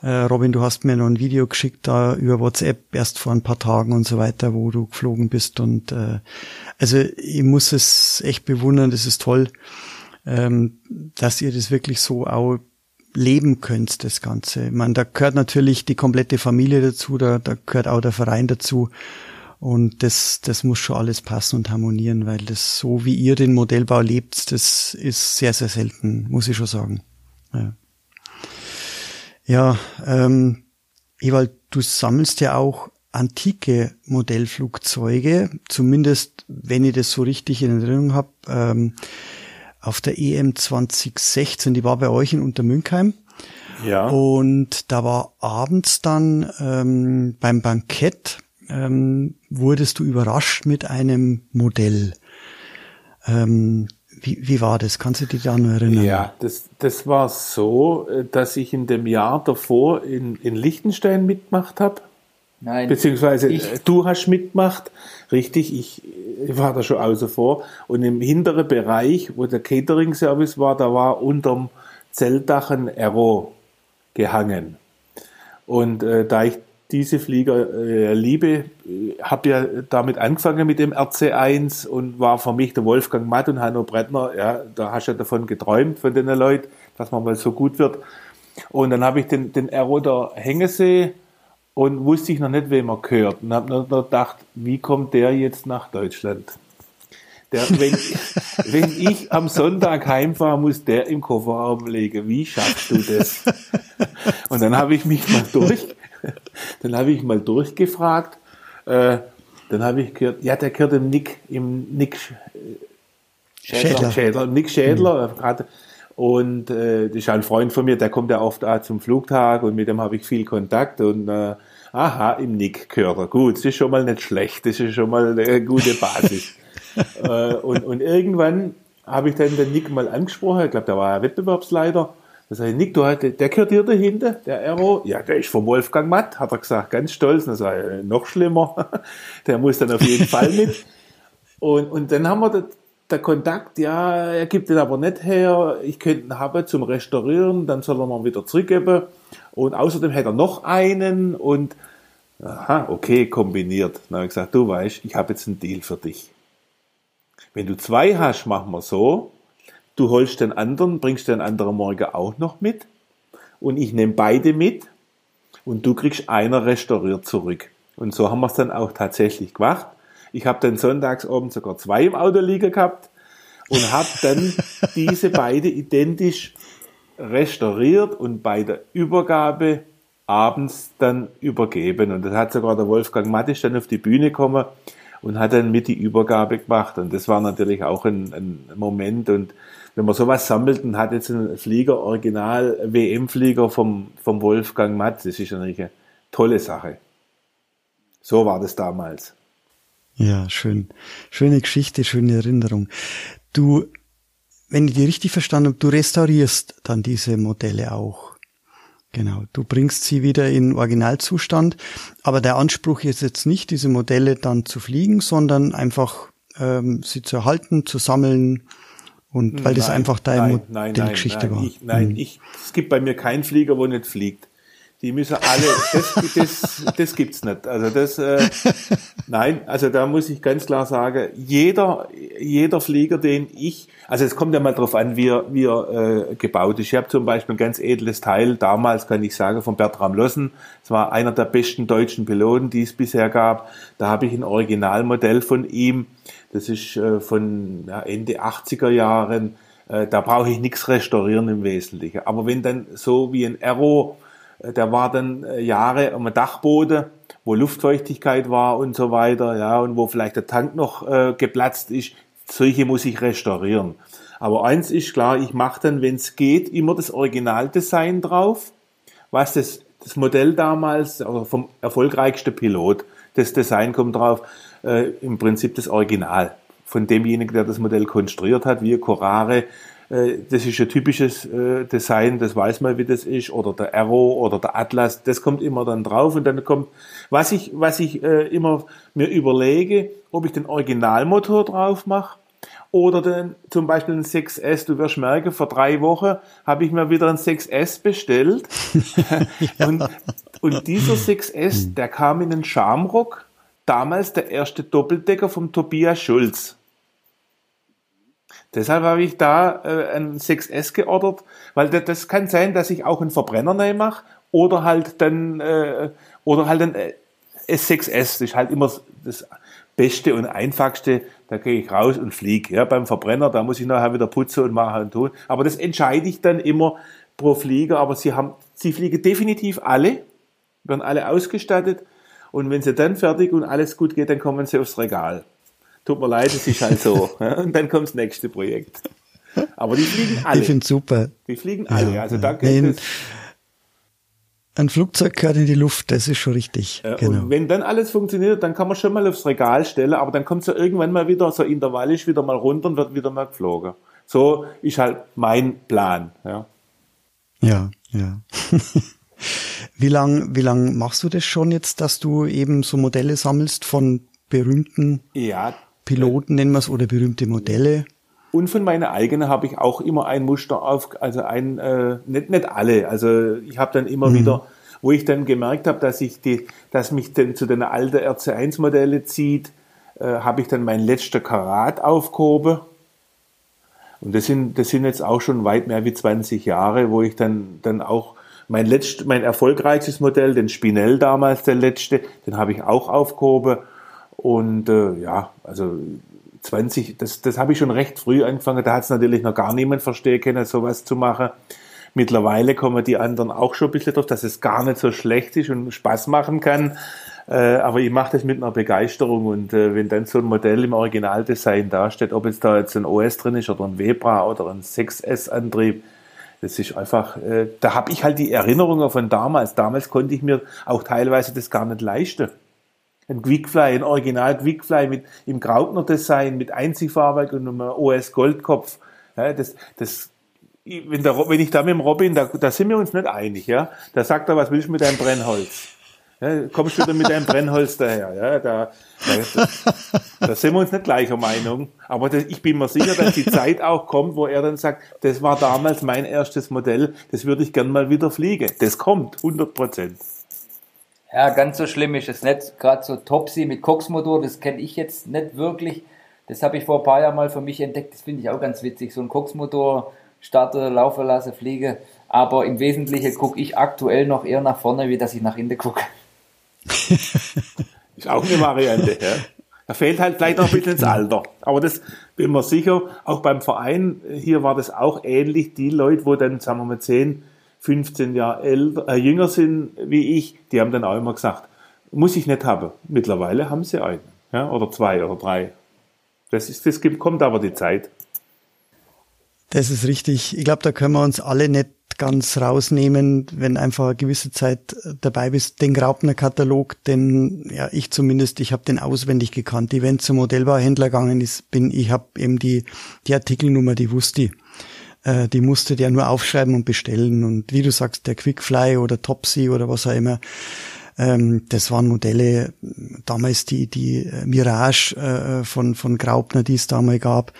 Äh, Robin, du hast mir noch ein Video geschickt da über WhatsApp erst vor ein paar Tagen und so weiter, wo du geflogen bist, und äh, also ich muss es echt bewundern, das ist toll, ähm, dass ihr das wirklich so auch leben könnt, das Ganze. Ich meine, da gehört natürlich die komplette Familie dazu, da, da gehört auch der Verein dazu. Und das, das muss schon alles passen und harmonieren, weil das, so wie ihr den Modellbau lebt, das ist sehr, sehr selten, muss ich schon sagen. Ja, ja ähm, Ewald, du sammelst ja auch antike Modellflugzeuge, zumindest, wenn ich das so richtig in Erinnerung habe, ähm, auf der E M zwanzig sechzehn, die war bei euch in Untermünkheim. Ja. Und da war abends dann ähm, beim Bankett, Ähm, wurdest du überrascht mit einem Modell. Ähm, wie, wie war das? Kannst du dich da noch erinnern? Ja, das, das war so, dass ich in dem Jahr davor in, in Liechtenstein mitgemacht habe. Nein. Beziehungsweise ich, du hast mitgemacht. Richtig, ich, ich war da schon außen vor. Und im hinteren Bereich, wo der Catering-Service war, da war unterm Zeltdach ein Aero gehangen. Und äh, da ich diese Flieger äh, liebe, habe ja damit angefangen mit dem R C eins und war für mich der Wolfgang Matt und Hanno Brettner, ja, da hast du ja davon geträumt, von den Leuten, dass man mal so gut wird. Und dann habe ich den, den Aero der Hengesee und wusste ich noch nicht, wem er gehört. Und habe nur gedacht, wie kommt der jetzt nach Deutschland? Der, wenn, wenn ich am Sonntag heimfahre, muss der im Kofferraum liegen. Wie schaffst du das? Und dann habe ich mich mal durch, dann habe ich mal durchgefragt. Äh, dann habe ich gehört, ja, der gehört im Nick, im Nick Schädler, Schädler. Schädler Nick Schädler mhm. gerade. Und äh, das ist ein Freund von mir, der kommt ja oft auch zum Flugtag und mit dem habe ich viel Kontakt. Und äh, aha, im Nick gehört er. Gut, das ist schon mal nicht schlecht, das ist schon mal eine gute Basis. äh, und, und irgendwann habe ich dann den Nick mal angesprochen, ich glaube, der war ja Wettbewerbsleiter. Da sage ich, Nick, du, der gehört dir da hinten, der Aero. Ja, der ist vom Wolfgang Matt, hat er gesagt, ganz stolz. Und dann sage ich, noch schlimmer, der muss dann auf jeden Fall mit. Und, und dann haben wir den, den Kontakt, ja, er gibt den aber nicht her, ich könnte ihn haben zum Restaurieren, dann soll er mal wieder zurückgeben. Und außerdem hätte er noch einen und, aha, okay, kombiniert. Dann habe ich gesagt, du weißt, ich habe jetzt einen Deal für dich. Wenn du zwei hast, machen wir so. Du holst den anderen, bringst den anderen morgen auch noch mit und ich nehme beide mit und du kriegst einer restauriert zurück. Und so haben wir es dann auch tatsächlich gemacht. Ich habe dann sonntags oben sogar zwei im Auto liegen gehabt und habe dann diese beide identisch restauriert und bei der Übergabe abends dann übergeben. Und das hat sogar der Wolfgang Mattisch dann auf die Bühne gekommen und hat dann mit die Übergabe gemacht. Und das war natürlich auch ein, ein Moment. Und wenn man sowas sammelt und hat jetzt einen Flieger, Original W M-Flieger vom, vom Wolfgang Matz, das ist natürlich eine tolle Sache. So war das damals. Ja, schön. Schöne Geschichte, schöne Erinnerung. Du, wenn ich dich richtig verstanden habe, du restaurierst dann diese Modelle auch. Genau, du bringst sie wieder in Originalzustand, aber der Anspruch ist jetzt nicht, diese Modelle dann zu fliegen, sondern einfach ähm, sie zu erhalten, zu sammeln und weil nein, das einfach deine Modellgeschichte war. Ich, nein, hm. ich, es gibt bei mir keinen Flieger, wo nicht fliegt. Die müssen alle, das, das, das gibt's nicht. Also das, äh, nein, also da muss ich ganz klar sagen, jeder, jeder Flieger, den ich, also es kommt ja mal drauf an, wie er, wie er äh, gebaut ist. Ich habe zum Beispiel ein ganz edles Teil, damals kann ich sagen, von Bertram Lossen. Das war einer der besten deutschen Piloten, die es bisher gab. Da habe ich ein Originalmodell von ihm. Das ist äh, von ja, Ende achtziger Jahren. Äh, da brauche ich nichts restaurieren im Wesentlichen. Aber wenn dann so wie ein Aero, der war dann Jahre am Dachboden, wo Luftfeuchtigkeit war und so weiter, ja, und wo vielleicht der Tank noch äh, geplatzt ist. Solche muss ich restaurieren. Aber eins ist klar, ich mache dann, wenn es geht, immer das Originaldesign drauf, was das, das Modell damals, also vom erfolgreichsten Pilot, das Design kommt drauf, äh, im Prinzip das Original von demjenigen, der das Modell konstruiert hat, wie Corare. Das ist ein typisches Design, das weiß man, wie das ist, oder der Aero oder der Atlas, das kommt immer dann drauf und dann kommt, was ich, was ich immer mir überlege, ob ich den Originalmotor drauf mache oder den, zum Beispiel den sechs S, du wirst merken, vor drei Wochen habe ich mir wieder einen sechs S bestellt und, und dieser sechs S, der kam in einen Schamrock, damals der erste Doppeldecker vom Tobias Schulz. Deshalb habe ich da äh, ein sechs S geordert, weil das, das kann sein, dass ich auch einen Verbrenner neu mache oder halt dann äh, oder halt ein äh, S sechs S. Das ist halt immer das Beste und Einfachste. Da gehe ich raus und fliege. Ja, beim Verbrenner, da muss ich nachher wieder putzen und machen und tun. Aber das entscheide ich dann immer pro Flieger. Aber sie haben, sie fliegen definitiv alle, werden alle ausgestattet. Und wenn sie dann fertig und alles gut geht, dann kommen sie aufs Regal. Tut mir leid, es ist halt so. Und dann kommt das nächste Projekt. Aber die fliegen alle. Ich finde es super. Die fliegen alle. Ja, also danke. Nee, ein Flugzeug gehört in die Luft, das ist schon richtig. Äh, genau. Und wenn dann alles funktioniert, dann kann man schon mal aufs Regal stellen, aber dann kommt es ja irgendwann mal wieder, so intervallisch wieder mal runter und wird wieder mal geflogen. So ist halt mein Plan. Ja, ja. ja. Wie lang, wie lang machst du das schon jetzt, dass du eben so Modelle sammelst von berühmten ja, Piloten nennen wir es oder berühmte Modelle. Und von meiner eigenen habe ich auch immer ein Muster auf, also ein äh, nicht nicht alle. Also ich habe dann immer mhm. wieder, wo ich dann gemerkt habe, dass ich die, dass mich dann zu den alten R C eins Modelle zieht, äh, habe ich dann mein letzter Karat aufgehoben. Und das sind das sind jetzt auch schon weit mehr wie zwanzig Jahre, wo ich dann dann auch mein letzt mein erfolgreichstes Modell, den Spinell damals der letzte, den habe ich auch aufgehoben. Und äh, ja, also zwanzig, das, das habe ich schon recht früh angefangen. Da hat es natürlich noch gar niemand verstehen können, sowas zu machen. Mittlerweile kommen die anderen auch schon ein bisschen drauf, dass es gar nicht so schlecht ist und Spaß machen kann. Äh, aber ich mache das mit einer Begeisterung. Und äh, wenn dann so ein Modell im Originaldesign dasteht, ob jetzt da jetzt ein O S drin ist oder ein Webra oder ein sechs S-Antrieb, das ist einfach, äh, da habe ich halt die Erinnerungen von damals. Damals konnte ich mir auch teilweise das gar nicht leisten. Ein Quickfly, ein Original Quickfly mit im Graupner-Design, mit Einziehfahrwerk und einem O S-Goldkopf. Ja, das, das, wenn, der, wenn ich da mit dem Robin, da, da sind wir uns nicht einig. Ja? Da sagt er, was willst du mit deinem Brennholz? Ja, kommst du denn mit deinem Brennholz daher? Ja, da, da, da, da sind wir uns nicht gleicher Meinung. Aber das, ich bin mir sicher, dass die Zeit auch kommt, wo er dann sagt, das war damals mein erstes Modell, das würde ich gern mal wieder fliegen. Das kommt, hundert Prozent. Ja, ganz so schlimm ist es nicht. Gerade so Topsy mit Coxmotor, das kenne ich jetzt nicht wirklich. Das habe ich vor ein paar Jahren mal für mich entdeckt. Das finde ich auch ganz witzig. So ein Coxmotor, starte, laufe, lasse, fliege. Aber im Wesentlichen gucke ich aktuell noch eher nach vorne, wie dass ich nach hinten gucke. Ist auch eine Variante, ja. Da fehlt halt vielleicht noch ein bisschen das Alter. Aber das bin mir sicher, auch beim Verein, hier war das auch ähnlich. Die Leute, wo dann, sagen wir mal, zehn, fünfzehn Jahre älter, äh, jünger sind wie ich, die haben dann auch immer gesagt, muss ich nicht haben. Mittlerweile haben sie einen. Ja, oder zwei oder drei. Das, ist, das kommt aber die Zeit. Das ist richtig. Ich glaube, da können wir uns alle nicht ganz rausnehmen, wenn einfach eine gewisse Zeit dabei bist. Den Graupner-Katalog, den, ja, ich zumindest, ich habe den auswendig gekannt. Die, wenn zum Modellbauhändler gegangen ist, bin, ich habe eben die, die Artikelnummer, die wusste ich. Äh, die musste der nur aufschreiben und bestellen. Und wie du sagst, der Quickfly oder Topsy oder was auch immer, ähm, das waren Modelle, damals die, die Mirage äh, von, von Graupner, die es damals gab.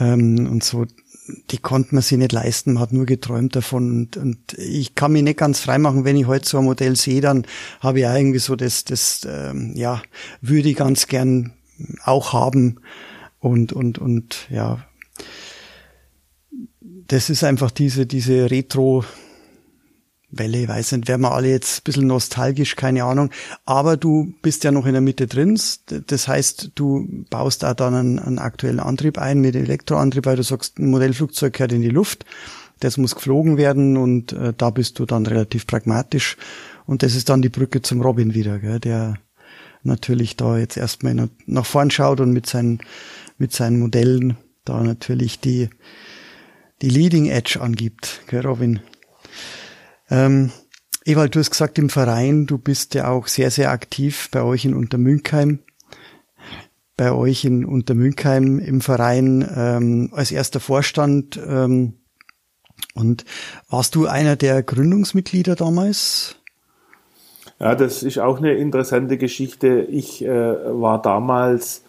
Ähm, und so, die konnte man sich nicht leisten, man hat nur geträumt davon. Und, und ich kann mich nicht ganz freimachen, wenn ich heute so ein Modell sehe, dann habe ich auch irgendwie so das, das ähm, ja, würde ich ganz gern auch haben. Und, und, und ja, das ist einfach diese, diese Retro-Welle, ich weiß nicht, werden wir alle jetzt ein bisschen nostalgisch, keine Ahnung. Aber du bist ja noch in der Mitte drin, das heißt, du baust auch dann einen, einen aktuellen Antrieb ein mit Elektroantrieb, weil du sagst, ein Modellflugzeug gehört in die Luft, das muss geflogen werden und äh, da bist du dann relativ pragmatisch. Und das ist dann die Brücke zum Robin wieder, gell, der natürlich da jetzt erstmal nach vorn schaut und mit seinen, mit seinen Modellen da natürlich die die Leading Edge angibt, gell, Robin? Ähm, Ewald, du hast gesagt, im Verein, du bist ja auch sehr, sehr aktiv bei euch in Untermünkheim. Bei euch in Untermünkheim im Verein ähm, als erster Vorstand. Ähm, und warst du einer der Gründungsmitglieder damals? Ja, das ist auch eine interessante Geschichte. Ich äh, war damals...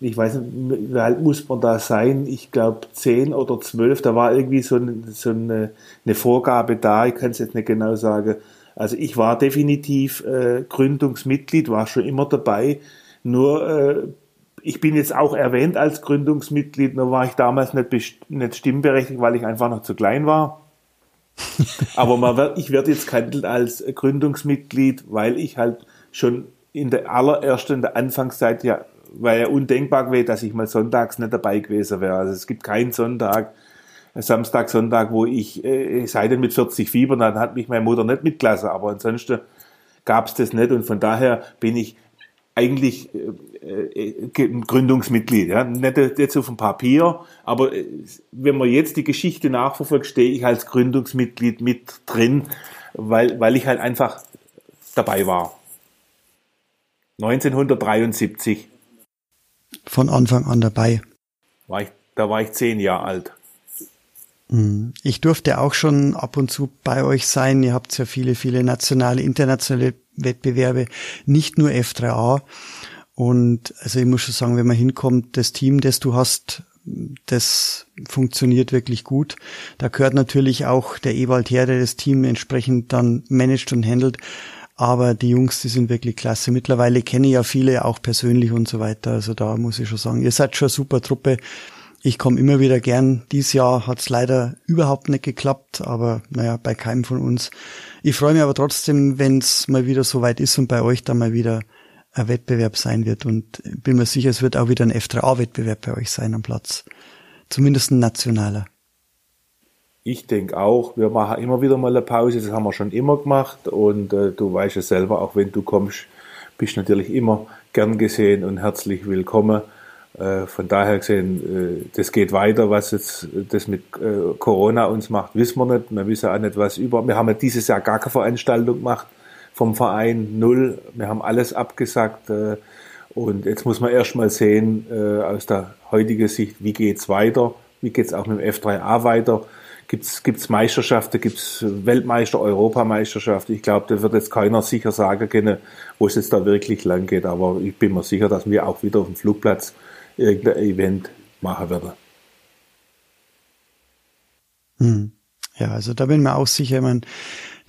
ich weiß nicht, wie alt muss man da sein, ich glaube zehn oder zwölf, da war irgendwie so, eine, so eine, eine Vorgabe da, ich kann es jetzt nicht genau sagen. Also ich war definitiv äh, Gründungsmitglied, war schon immer dabei, nur äh, ich bin jetzt auch erwähnt als Gründungsmitglied, nur war ich damals nicht, best- nicht stimmberechtigt, weil ich einfach noch zu klein war. Aber man wird, ich werde jetzt gehandelt als Gründungsmitglied, weil ich halt schon in der allerersten, in der Anfangszeit ja, weil ja undenkbar gewesen, dass ich mal sonntags nicht dabei gewesen wäre. Also es gibt keinen Sonntag, Samstag, Sonntag, wo ich, äh, ich sei denn mit vierzig Fieber, dann hat mich meine Mutter nicht mitgelassen, aber ansonsten gab es das nicht und von daher bin ich eigentlich äh, äh, Gründungsmitglied. Ja? Nicht jetzt auf dem Papier, aber äh, wenn man jetzt die Geschichte nachverfolgt, stehe ich als Gründungsmitglied mit drin, weil, weil ich halt einfach dabei war. neunzehnhundertdreiundsiebzig. Von Anfang an dabei. War ich, da war ich zehn Jahre alt. Ich durfte auch schon ab und zu bei euch sein. Ihr habt ja viele, viele nationale, internationale Wettbewerbe, nicht nur F drei A. Und also ich muss schon sagen, wenn man hinkommt, das Team, das du hast, das funktioniert wirklich gut. Da gehört natürlich auch der Ewald her, der das Team entsprechend dann managt und handelt. Aber die Jungs, die sind wirklich klasse. Mittlerweile kenne ich ja viele auch persönlich und so weiter. Also da muss ich schon sagen, ihr seid schon eine super Truppe. Ich komme immer wieder gern. Dieses Jahr hat es leider überhaupt nicht geklappt, aber naja, bei keinem von uns. Ich freue mich aber trotzdem, wenn es mal wieder soweit ist und bei euch dann mal wieder ein Wettbewerb sein wird. Und bin mir sicher, es wird auch wieder ein F drei A-Wettbewerb bei euch sein am Platz. Zumindest ein nationaler. Ich denke auch, wir machen immer wieder mal eine Pause, das haben wir schon immer gemacht und äh, du weißt es selber, auch wenn du kommst, bist natürlich immer gern gesehen und herzlich willkommen. Äh, von daher gesehen, äh, das geht weiter, was jetzt das mit äh, Corona uns macht, wissen wir nicht, wir wissen auch nicht was über. Wir haben ja dieses Jahr gar keine Veranstaltung gemacht vom Verein, null, wir haben alles abgesagt äh, und jetzt muss man erst mal sehen, äh, aus der heutigen Sicht, wie geht's weiter, wie geht's auch mit dem F drei A weiter. Gibt's, gibt's Meisterschaften, gibt's Weltmeister, Europameisterschaften. Ich glaube, da wird jetzt keiner sicher sagen können, wo es jetzt da wirklich lang geht. Aber ich bin mir sicher, dass wir auch wieder auf dem Flugplatz irgendein Event machen werden. Hm. Ja, also da bin ich mir auch sicher. Ich meine,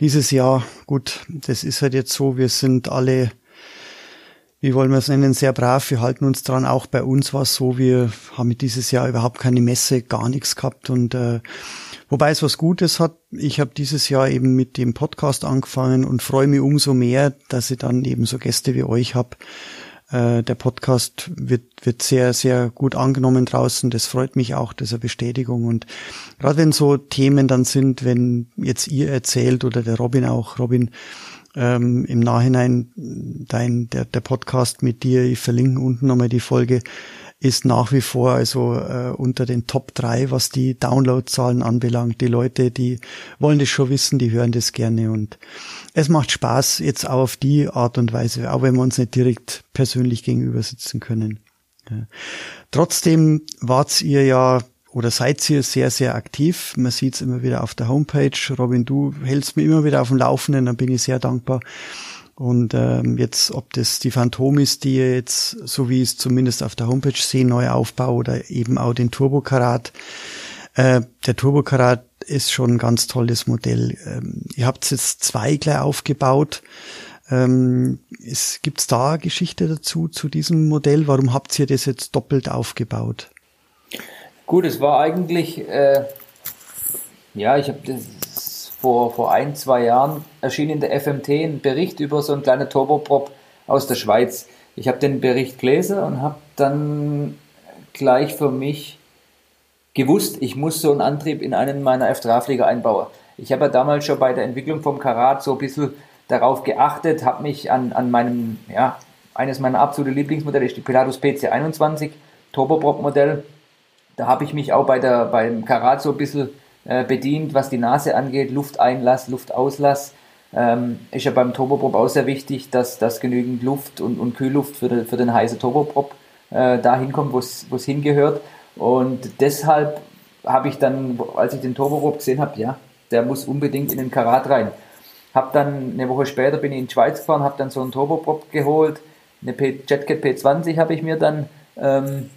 dieses Jahr, gut, das ist halt jetzt so, wir sind alle, wie wollen wir es nennen, sehr brav, wir halten uns dran, auch bei uns war es so, wir haben dieses Jahr überhaupt keine Messe, gar nichts gehabt und äh, wobei es was Gutes hat, ich habe dieses Jahr eben mit dem Podcast angefangen und freue mich umso mehr, dass ich dann eben so Gäste wie euch habe, Äh, der Podcast wird, wird sehr, sehr gut angenommen draußen. Das freut mich auch, das ist eine Bestätigung. Und gerade wenn so Themen dann sind, wenn jetzt ihr erzählt oder der Robin auch, Robin, ähm, im Nachhinein dein, der, der Podcast mit dir, ich verlinke unten nochmal die Folge, ist nach wie vor also äh, unter den Top drei, was die Downloadzahlen anbelangt. Die Leute, die wollen das schon wissen, die hören das gerne und es macht Spaß jetzt auch auf die Art und Weise, auch wenn wir uns nicht direkt persönlich gegenüber sitzen können. Ja. Trotzdem wart ihr ja oder seid ihr sehr, sehr aktiv. Man sieht es immer wieder auf der Homepage. Robin, du hältst mir immer wieder auf dem Laufenden, dann bin ich sehr dankbar. Und ähm, jetzt, ob das die Phantom ist, die ihr jetzt, so wie ich es zumindest auf der Homepage sehe, neu aufbau oder eben auch den Turbo Karat. Äh, der Turbo Karat ist schon ein ganz tolles Modell. Ähm, ihr habt jetzt zwei gleich aufgebaut. Ähm, es, gibt's da Geschichte dazu, zu diesem Modell? Warum habt ihr das jetzt doppelt aufgebaut? Gut, es war eigentlich, äh, ja, ich habe das... Vor, vor ein, zwei Jahren erschien in der F M T ein Bericht über so einen kleinen Turboprop aus der Schweiz. Ich habe den Bericht gelesen und habe dann gleich für mich gewusst, ich muss so einen Antrieb in einen meiner F drei A-Flieger einbauen. Ich habe ja damals schon bei der Entwicklung vom Karat so ein bisschen darauf geachtet, habe mich an, an meinem, ja, eines meiner absoluten Lieblingsmodelle ist die Pilatus P C einundzwanzig, Turboprop-Modell. Da habe ich mich auch bei der, beim Karat so ein bisschen bedient, was die Nase angeht, Lufteinlass, Luftauslass, ähm, ist ja beim Turboprop auch sehr wichtig, dass, dass genügend Luft und, und Kühlluft für den, für den heißen Turboprop äh, dahin kommt, wo es hingehört. Und deshalb habe ich dann, als ich den Turboprop gesehen habe, ja, der muss unbedingt in den Karat rein. Hab dann eine Woche später bin ich in die Schweiz gefahren, habe dann so einen Turboprop geholt, eine P- Jetcat P zwanzig habe ich mir dann ähm,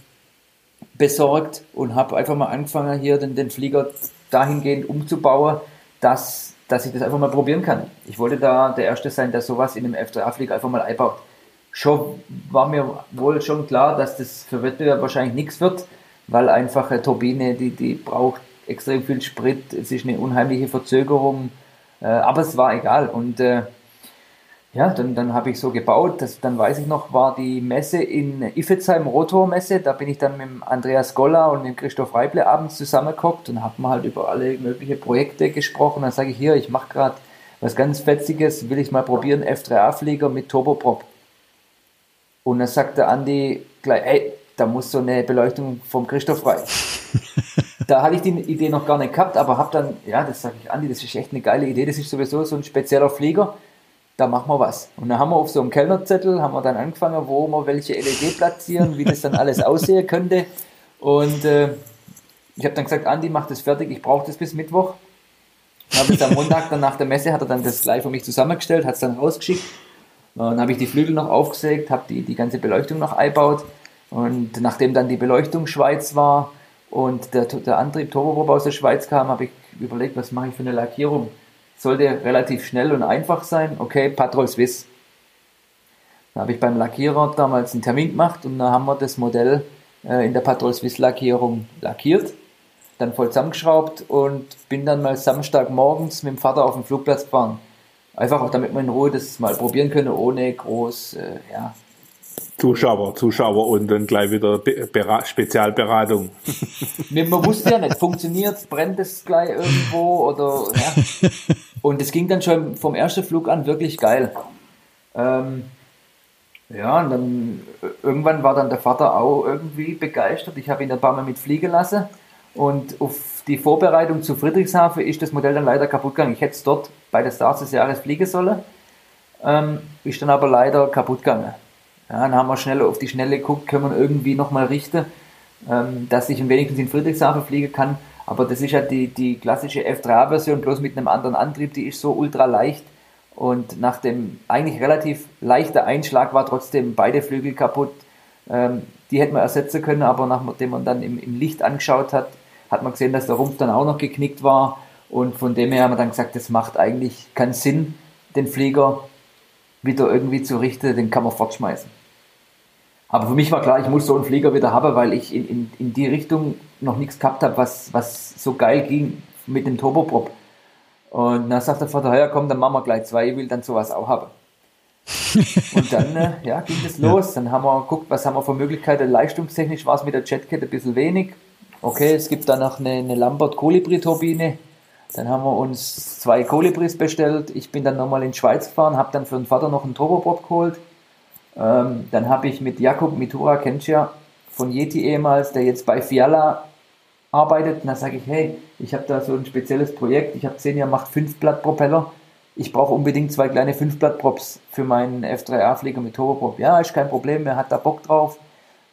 besorgt und habe einfach mal angefangen, hier den, den Flieger dahingehend umzubauen, dass, dass ich das einfach mal probieren kann. Ich wollte da der Erste sein, der sowas in einem F drei A-Flieger einfach mal einbaut. Schon war mir wohl schon klar, dass das für Wettbewerb wahrscheinlich nichts wird, weil einfach eine Turbine, die, die braucht extrem viel Sprit, es ist eine unheimliche Verzögerung, äh, aber es war egal. Und äh, ja, dann, dann habe ich so gebaut, dass, dann weiß ich noch, war die Messe in Iffezheim, Rotormesse, da bin ich dann mit dem Andreas Golla und mit dem Christoph Reible abends zusammengehockt und habe mal halt über alle möglichen Projekte gesprochen. Dann sage ich, hier, ich mache gerade was ganz Fetziges, will ich mal probieren, F drei A-Flieger mit Turboprop. Und dann sagt der Andi gleich, ey, da muss so eine Beleuchtung vom Christoph rein. Da hatte ich die Idee noch gar nicht gehabt, aber habe dann, ja, das sage ich, Andi, das ist echt eine geile Idee, das ist sowieso so ein spezieller Flieger, da machen wir was. Und dann haben wir auf so einem Kellnerzettel, haben wir dann angefangen, wo wir welche L E D platzieren, wie das dann alles aussehen könnte. Und äh, ich habe dann gesagt, Andi, mach das fertig, ich brauche das bis Mittwoch. Dann habe ich dann Montag, dann nach der Messe, hat er dann das gleich für mich zusammengestellt, hat es dann rausgeschickt. Und dann habe ich die Flügel noch aufgesägt, habe die, die ganze Beleuchtung noch eingebaut. Und nachdem dann die Beleuchtung Schweiz war und der, der Antrieb Turboprop aus der Schweiz kam, habe ich überlegt, was mache ich für eine Lackierung. Sollte relativ schnell und einfach sein. Okay, Patrol Swiss. Da habe ich beim Lackierer damals einen Termin gemacht und da haben wir das Modell äh, in der Patrol Swiss Lackierung lackiert, dann voll zusammengeschraubt und bin dann mal Samstagmorgens mit dem Vater auf den Flugplatz gefahren. Einfach auch, damit wir in Ruhe das mal probieren können, ohne groß, äh, ja. Zuschauer, Zuschauer und dann gleich wieder Be- Bera- Spezialberatung. Man wusste ja nicht, funktioniert, brennt es gleich irgendwo oder ja. Und es ging dann schon vom ersten Flug an wirklich geil. Ähm, ja, und dann irgendwann war dann der Vater auch irgendwie begeistert. Ich habe ihn ein paar Mal mitfliegen lassen und auf die Vorbereitung zu Friedrichshafen ist das Modell dann leider kaputt gegangen. Ich hätte es dort bei der Stars des Jahres fliegen sollen, ähm, ist dann aber leider kaputt gegangen. Ja, dann haben wir schnell auf die Schnelle geguckt, können wir irgendwie nochmal richten, ähm, dass ich wenigstens in Friedrichshafen fliegen kann. Aber das ist ja die, die klassische F drei A-Version, bloß mit einem anderen Antrieb, die ist so ultra leicht. Und nach dem eigentlich relativ leichter Einschlag war trotzdem beide Flügel kaputt. Ähm, die hätten wir ersetzen können, aber nachdem man dann im, im Licht angeschaut hat, hat man gesehen, dass der Rumpf dann auch noch geknickt war. Und von dem her haben wir dann gesagt, das macht eigentlich keinen Sinn, den Flieger wieder irgendwie zu richten, den kann man fortschmeißen. Aber für mich war klar, ich muss so einen Flieger wieder haben, weil ich in, in, in die Richtung noch nichts gehabt habe, was, was so geil ging mit dem Turboprop. Und dann sagt der Vater, ja komm, dann machen wir gleich zwei, ich will dann sowas auch haben. Und dann äh, ja, ging es los. Dann haben wir geguckt, was haben wir für Möglichkeiten. Leistungstechnisch war es mit der Jetkette ein bisschen wenig. Okay, es gibt dann noch eine, eine Lambert-Kolibri-Turbine. Dann haben wir uns zwei Kolibris bestellt. Ich bin dann nochmal in die Schweiz gefahren, habe dann für den Vater noch einen Turboprop geholt. Ähm, dann habe ich mit Jakob Mitura, kennt ihr ja, von Yeti ehemals, der jetzt bei Fiala arbeitet. Und dann sage ich, hey, ich habe da so ein spezielles Projekt. Ich habe gesehen, ihr macht fünf Blatt Propeller. Ich brauche unbedingt zwei kleine fünf Blatt Props für meinen F drei A-Flieger mit Turboprop. Ja, ist kein Problem, er hat da Bock drauf.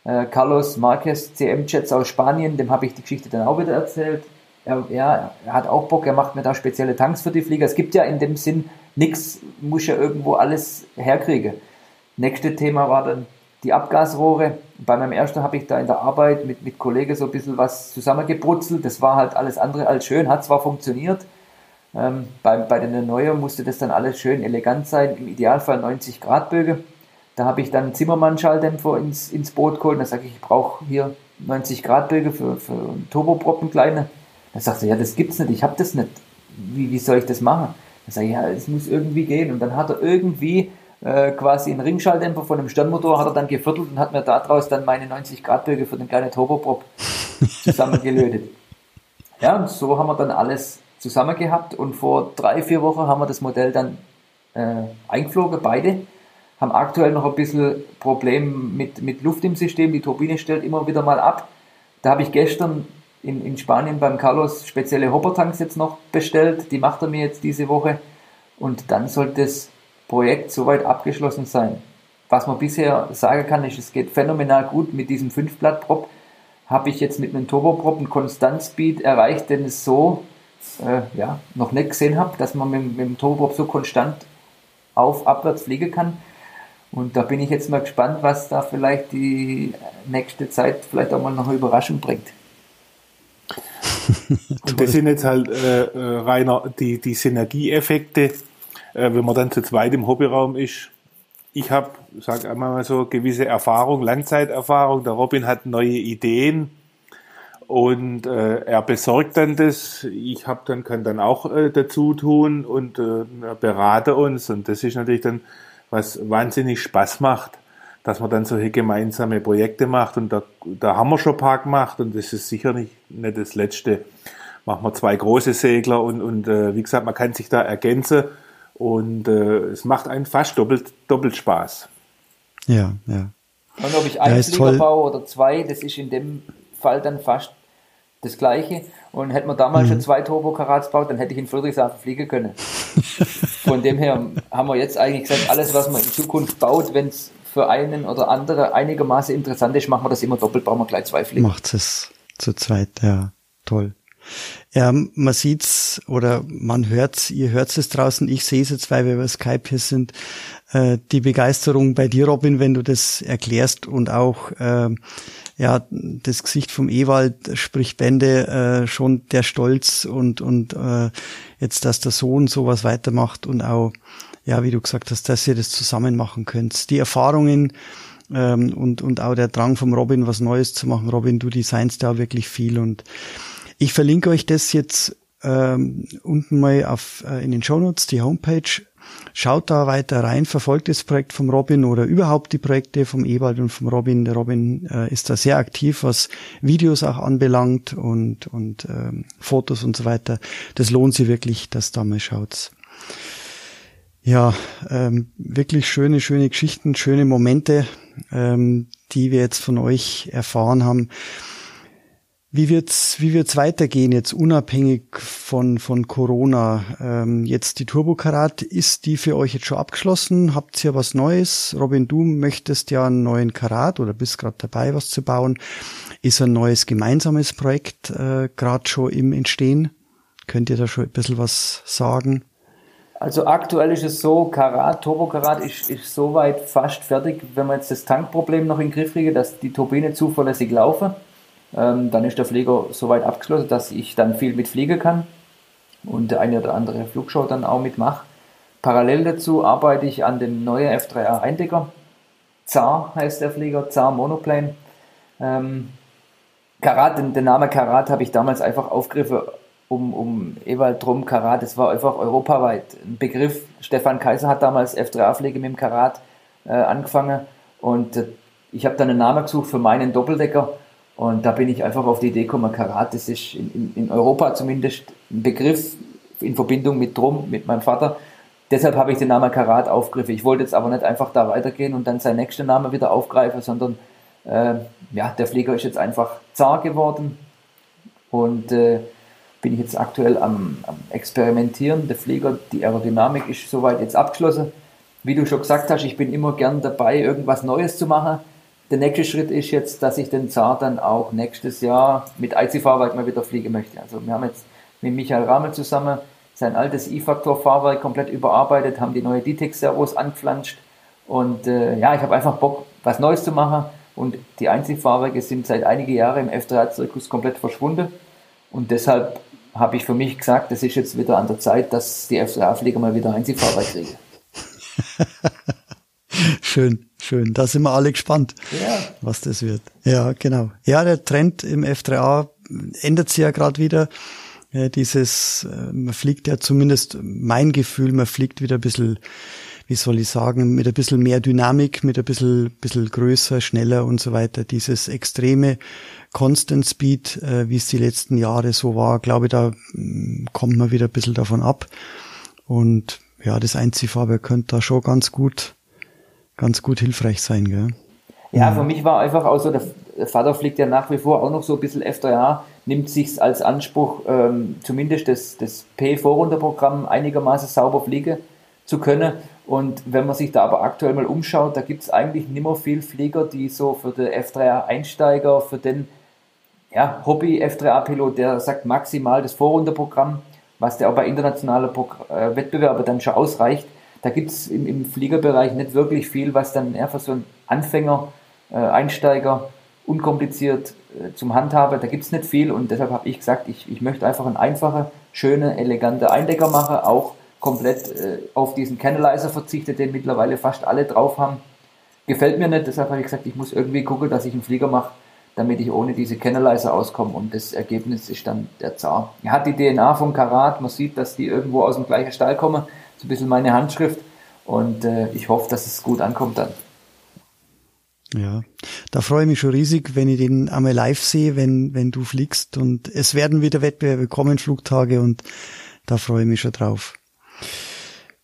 Äh, Carlos Marquez, C M-Jets aus Spanien, dem habe ich die Geschichte dann auch wieder erzählt. Er, ja, er hat auch Bock, er macht mir da spezielle Tanks für die Flieger. Es gibt ja in dem Sinn nichts, muss ja irgendwo alles herkriegen. Nächstes Thema war dann die Abgasrohre. Bei meinem ersten habe ich da in der Arbeit mit, mit Kollegen so ein bisschen was zusammengeprutzelt. Das war halt alles andere als schön, hat zwar funktioniert. Ähm, bei, bei den Erneuerungen musste das dann alles schön elegant sein, im Idealfall neunzig Grad Bögen. Da habe ich dann einen Zimmermann-Schalldämpfer ins, ins Boot geholt. Da sage ich, ich brauche hier neunzig Grad Bögen für, für einen Turboprop, einen kleinen. Dann sagt er, ja, das gibt's nicht, ich habe das nicht. Wie, wie soll ich das machen? Dann sage ich, ja, es muss irgendwie gehen. Und dann hat er irgendwie äh, quasi einen Ringschalldämpfer von einem Sternmotor, hat er dann geviertelt und hat mir daraus dann meine neunzig Grad Bögen für den kleinen Turboprop zusammengelötet. Ja, und so haben wir dann alles zusammen gehabt und vor drei, vier Wochen haben wir das Modell dann äh, eingeflogen, beide. Haben aktuell noch ein bisschen Probleme mit, mit Luft im System, die Turbine stellt immer wieder mal ab. Da habe ich gestern In, in Spanien beim Carlos spezielle Hoppertanks jetzt noch bestellt, die macht er mir jetzt diese Woche und dann sollte das Projekt soweit abgeschlossen sein. Was man bisher sagen kann, ist, es geht phänomenal gut mit diesem fünf Blatt Prop, habe ich jetzt mit einem Turboprop einen Konstantspeed erreicht, den ich so äh, ja, noch nicht gesehen habe, dass man mit, mit dem Turboprop so konstant auf abwärts fliegen kann. Und da bin ich jetzt mal gespannt, was da vielleicht die nächste Zeit vielleicht auch mal noch eine Überraschung bringt. Und das sind jetzt halt, äh, Rainer, die, die Synergieeffekte, äh, wenn man dann zu zweit im Hobbyraum ist. Ich habe, sag einmal mal so, gewisse Erfahrung, Langzeiterfahrung. Der Robin hat neue Ideen und äh, er besorgt dann das. Ich hab dann kann dann auch äh, dazu tun und äh, berate uns. Und das ist natürlich dann, was wahnsinnig Spaß macht, dass man dann solche gemeinsame Projekte macht und da, da haben wir schon ein paar gemacht und das ist sicher nicht, nicht das Letzte. Machen wir zwei große Segler und, und äh, wie gesagt, man kann sich da ergänzen und äh, es macht einen fast doppelt, doppelt Spaß. Ja, ja. Und ob ich einen Flieger baue oder zwei, das ist in dem Fall dann fast das Gleiche. Und hätte man damals mhm. schon zwei Turbokarats gebaut, dann hätte ich in Friedrichshafen fliegen können. Von dem her haben wir jetzt eigentlich gesagt, alles, was man in Zukunft baut, wenn es für einen oder andere einigermaßen interessant ist, machen wir das immer doppelt, brauchen wir gleich zwei Fliegen. Macht es zu zweit, ja, toll. Ja, man sieht's oder man hört's, ihr hört's es draußen, ich sehe es jetzt, weil wir über Skype hier sind, äh, die Begeisterung bei dir, Robin, wenn du das erklärst und auch äh, ja, das Gesicht vom Ewald spricht Bände, äh, schon der Stolz und und äh, jetzt, dass der Sohn sowas weitermacht und auch ja, wie du gesagt hast, dass ihr das zusammen machen könnt. Die Erfahrungen ähm, und und auch der Drang vom Robin, was Neues zu machen. Robin, du designst da wirklich viel und ich verlinke euch das jetzt ähm, unten mal auf äh, in den Shownotes, die Homepage. Schaut da weiter rein, verfolgt das Projekt vom Robin oder überhaupt die Projekte vom Ewald und vom Robin. Der Robin äh, ist da sehr aktiv, was Videos auch anbelangt und und ähm, Fotos und so weiter. Das lohnt sich wirklich, dass da mal schaut. Ja, ähm, wirklich schöne, schöne Geschichten, schöne Momente, ähm, die wir jetzt von euch erfahren haben. Wie wird's, wie wird's weitergehen jetzt unabhängig von von Corona? Ähm, jetzt die Turbokarat, ist die für euch jetzt schon abgeschlossen? Habt ihr was Neues? Robin, du möchtest ja einen neuen Karat oder bist gerade dabei, was zu bauen? Ist ein neues gemeinsames Projekt äh, gerade schon im Entstehen? Könnt ihr da schon ein bisschen was sagen? Also aktuell ist es so, Karat, Turbokarat ist, ist soweit fast fertig, wenn wir jetzt das Tankproblem noch in den Griff kriegen, dass die Turbine zuverlässig laufen, ähm, dann ist der Flieger soweit abgeschlossen, dass ich dann viel mit fliegen kann und der eine oder andere Flugshow dann auch mitmache. Parallel dazu arbeite ich an dem neuen F drei A Eindecker, Z A R heißt der Flieger, Z A R Monoplane. Ähm, Karat, den, den Namen Karat habe ich damals einfach aufgegriffen, Um, um Ewald Trump, Karat, das war einfach europaweit ein Begriff. Stefan Kaiser hat damals F drei A-Pflege mit dem Karat äh, angefangen und äh, ich habe dann einen Namen gesucht für meinen Doppeldecker und da bin ich einfach auf die Idee gekommen, Karat, das ist in, in Europa zumindest ein Begriff in Verbindung mit Drum, mit meinem Vater. Deshalb habe ich den Namen Karat aufgegriffen. Ich wollte jetzt aber nicht einfach da weitergehen und dann seinen nächsten Namen wieder aufgreifen, sondern äh, ja, der Flieger ist jetzt einfach Z A R geworden und äh, bin ich jetzt aktuell am, am Experimentieren. Der Flieger, die Aerodynamik ist soweit jetzt abgeschlossen. Wie du schon gesagt hast, ich bin immer gern dabei, irgendwas Neues zu machen. Der nächste Schritt ist jetzt, dass ich den Z A R dann auch nächstes Jahr mit I C-Fahrwerk mal wieder fliegen möchte. Also wir haben jetzt mit Michael Ramel zusammen sein altes I-Faktor-Fahrwerk komplett überarbeitet, haben die neue D T E C-Servos angeflanscht und äh, ja, ich habe einfach Bock, was Neues zu machen und die I C-Fahrwerke sind seit einigen Jahren im F drei A-Zirkus komplett verschwunden und deshalb habe ich für mich gesagt, es ist jetzt wieder an der Zeit, dass die F drei A-Flieger mal wieder I C-Fahrwerk kriegen. Schön. Schön, da sind wir alle gespannt, ja, was das wird. Ja, genau. Ja, der Trend im F drei A ändert sich ja gerade wieder. Ja, dieses, man fliegt ja zumindest, mein Gefühl, man fliegt wieder ein bisschen, wie soll ich sagen, mit ein bisschen mehr Dynamik, mit ein bisschen, bisschen größer, schneller und so weiter. Dieses extreme Constant Speed, wie es die letzten Jahre so war, glaube ich, da kommt man wieder ein bisschen davon ab. Und ja, das Einziehfahrwerk könnte da schon ganz gut ganz gut hilfreich sein, gell? Ja, für mich war einfach auch so, der Vater fliegt ja nach wie vor auch noch so ein bisschen F drei A, nimmt sich als Anspruch, ähm, zumindest das, das P-Vorrunterprogramm einigermaßen sauber fliegen zu können. Und wenn man sich da aber aktuell mal umschaut, da gibt es eigentlich nimmer viel Flieger, die so für den F drei A-Einsteiger, für den ja, Hobby-F drei A-Pilot, der sagt maximal das Vorrunterprogramm, was der auch bei internationalen Progr- äh, Wettbewerben dann schon ausreicht. Da gibt es im, im Fliegerbereich nicht wirklich viel, was dann einfach so ein Anfänger, äh, Einsteiger, unkompliziert äh, zum Handhaben, da gibt es nicht viel und deshalb habe ich gesagt, ich, ich möchte einfach einen einfachen, schönen, eleganten Eindecker machen, auch komplett äh, auf diesen Canalizer verzichte, den mittlerweile fast alle drauf haben. Gefällt mir nicht, deshalb habe ich gesagt, ich muss irgendwie gucken, dass ich einen Flieger mache, damit ich ohne diese Canalizer auskomme und das Ergebnis ist dann der Z A R. Er hat die D N A vom Karat, man sieht, dass die irgendwo aus dem gleichen Stall kommen, so ein bisschen meine Handschrift und äh, ich hoffe, dass es gut ankommt dann. Ja, da freue ich mich schon riesig, wenn ich den einmal live sehe, wenn wenn du fliegst und es werden wieder Wettbewerbe kommen, Flugtage und da freue ich mich schon drauf.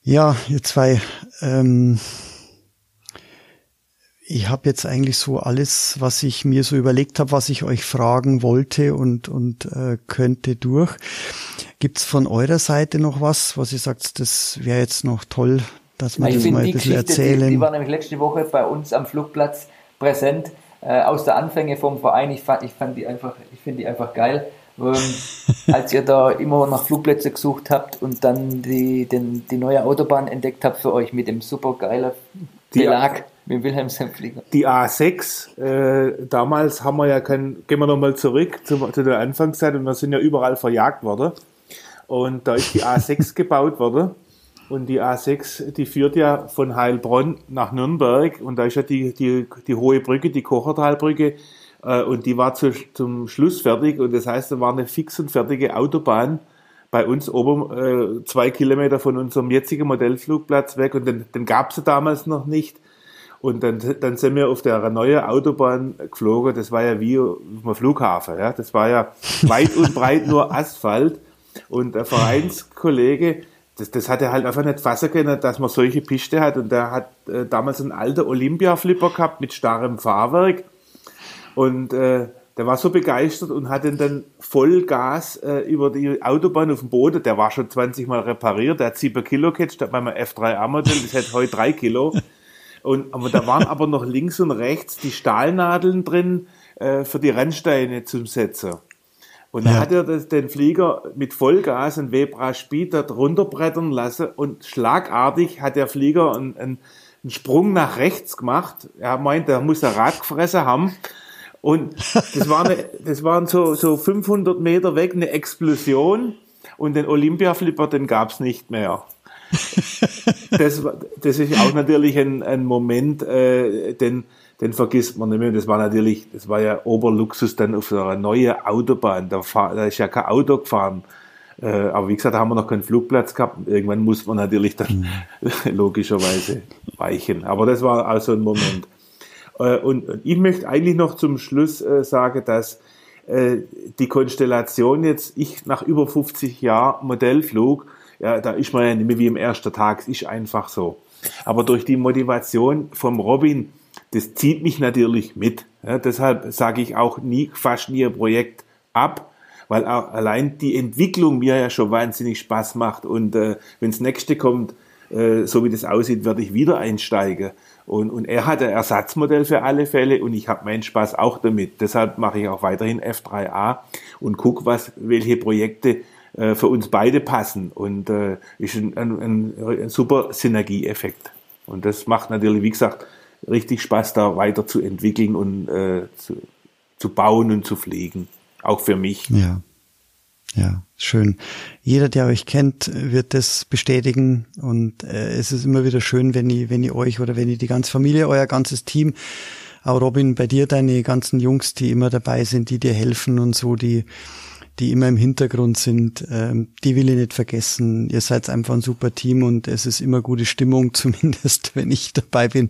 Ja, ihr zwei, ähm, ich habe jetzt eigentlich so alles, was ich mir so überlegt habe, was ich euch fragen wollte und und äh, könnte durch. Gibt's von eurer Seite noch was, was ihr sagt, das wäre jetzt noch toll, dass wir ich das mal ein bisschen erzählen? Die, die war nämlich letzte Woche bei uns am Flugplatz präsent, äh, aus der Anfänge vom Verein. Ich fand, ich fand die einfach, ich finde die einfach geil. Ähm, als ihr da immer nach Flugplätzen gesucht habt und dann die, den, die neue Autobahn entdeckt habt für euch mit dem supergeilen Belag. Ja. Mit Wilhelmsen Flieger. Die A sechs, äh, damals haben wir ja kein, gehen wir nochmal zurück zu, zu der Anfangszeit und wir sind ja überall verjagt worden. Und da ist die A sechs gebaut worden. Und die A sechs, die führt ja von Heilbronn nach Nürnberg. Und da ist ja die, die, die hohe Brücke, die Kochertalbrücke. Äh, und die war zu, zum Schluss fertig. Und das heißt, da war eine fix und fertige Autobahn bei uns oben, äh, zwei Kilometer von unserem jetzigen Modellflugplatz weg. Und den, den gab es ja damals noch nicht. Und dann, dann sind wir auf der neuen Autobahn geflogen. Das war ja wie ein Flughafen. Ja? Das war ja weit und breit nur Asphalt. Und der Vereinskollege, das, das hat er halt einfach nicht fassen können, dass man solche Piste hat. Und der hat äh, damals einen alten Olympia-Flipper gehabt mit starrem Fahrwerk. Und äh, der war so begeistert und hat ihn dann Vollgas äh, über die Autobahn auf dem Boden. Der war schon zwanzig Mal repariert. Der hat sieben Kilo gehabt statt bei meinem F drei A-Modell. Das hat heute drei Kilo. Und aber da waren aber noch links und rechts die Stahlnadeln drin äh, für die Rennsteine zum Setzen. Und da ja. hat er das, den Flieger mit Vollgas und Webra Speed da runterbrettern lassen und schlagartig hat der Flieger einen, einen, einen Sprung nach rechts gemacht. Er meint, er muss ein Rad gefressen haben. Und das, war eine, das waren so, so fünfhundert Meter weg eine Explosion und den Olympia-Flipper, den gab es nicht mehr. Das, das ist auch natürlich ein, ein Moment, äh, den, den vergisst man nicht mehr. Das war natürlich, das war ja Oberluxus dann auf so einer neuen Autobahn. Da, fahr, da ist ja kein Auto gefahren. Äh, aber wie gesagt, da haben wir noch keinen Flugplatz gehabt. Irgendwann muss man natürlich dann logischerweise weichen. Aber das war also ein Moment. Äh, und, und ich möchte eigentlich noch zum Schluss äh, sagen, dass äh, die Konstellation jetzt, ich nach über fünfzig Jahren Modellflug, ja, da ist man ja nicht mehr wie im ersten Tag, es ist einfach so. Aber durch die Motivation vom Robin, das zieht mich natürlich mit. Ja, deshalb sage ich auch nie, fast nie ein Projekt ab, weil auch allein die Entwicklung mir ja schon wahnsinnig Spaß macht. Und äh, wenn das nächste kommt, äh, so wie das aussieht, werde ich wieder einsteigen. Und, und er hat ein Ersatzmodell für alle Fälle und ich habe meinen Spaß auch damit. Deshalb mache ich auch weiterhin F drei A und gucke, was, welche Projekte äh, für uns beide passen. Und äh, ist ein, ein, ein super Synergieeffekt. Und das macht natürlich, wie gesagt, richtig Spaß, da weiter zu entwickeln und äh, zu, zu bauen und zu fliegen. Auch für mich. Ja, ja, schön. Jeder, der euch kennt, wird das bestätigen. Und äh, es ist immer wieder schön, wenn ihr, wenn ihr euch oder wenn ihr die ganze Familie, euer ganzes Team, auch Robin, bei dir deine ganzen Jungs, die immer dabei sind, die dir helfen und so, die die immer im Hintergrund sind, ähm, die will ich nicht vergessen. Ihr seid einfach ein super Team und es ist immer gute Stimmung, zumindest wenn ich dabei bin.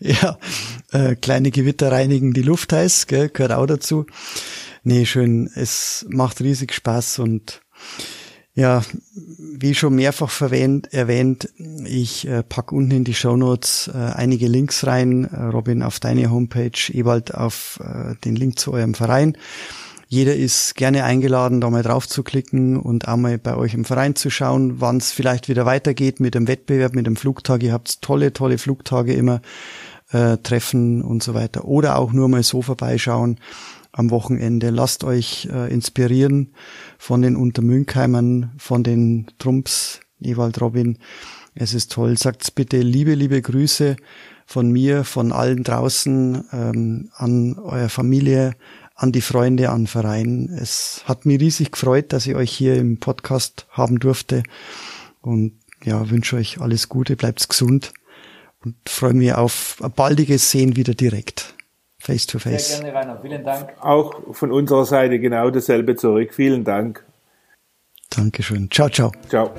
Ja, äh, kleine Gewitter reinigen die Luft heiß, gell, gehört auch dazu. Nee, schön, es macht riesig Spaß und ja, wie schon mehrfach verwähnt, erwähnt, ich äh, pack unten in die Shownotes äh, einige Links rein. Äh, Robin, auf deine Homepage, Ewald auf äh, den Link zu eurem Verein. Jeder ist gerne eingeladen, da mal drauf zu klicken und auch mal bei euch im Verein zu schauen, wann es vielleicht wieder weitergeht mit dem Wettbewerb, mit dem Flugtag. Ihr habt tolle, tolle Flugtage immer, äh, Treffen und so weiter. Oder auch nur mal so vorbeischauen. Am Wochenende. Lasst euch äh, inspirieren von den Untermünchheimern, von den Trumps, Ewald, Robin. Es ist toll. Sagt's bitte liebe, liebe Grüße von mir, von allen draußen, ähm, an eure Familie, an die Freunde, an Verein. Es hat mich riesig gefreut, dass ich euch hier im Podcast haben durfte. Und ja, wünsche euch alles Gute, bleibt gesund und freue mich auf ein baldiges Sehen wieder direkt. Face to face. Sehr gerne, Rainer. Vielen Dank. Auch von unserer Seite genau dasselbe zurück. Vielen Dank. Dankeschön. Ciao, ciao. Ciao.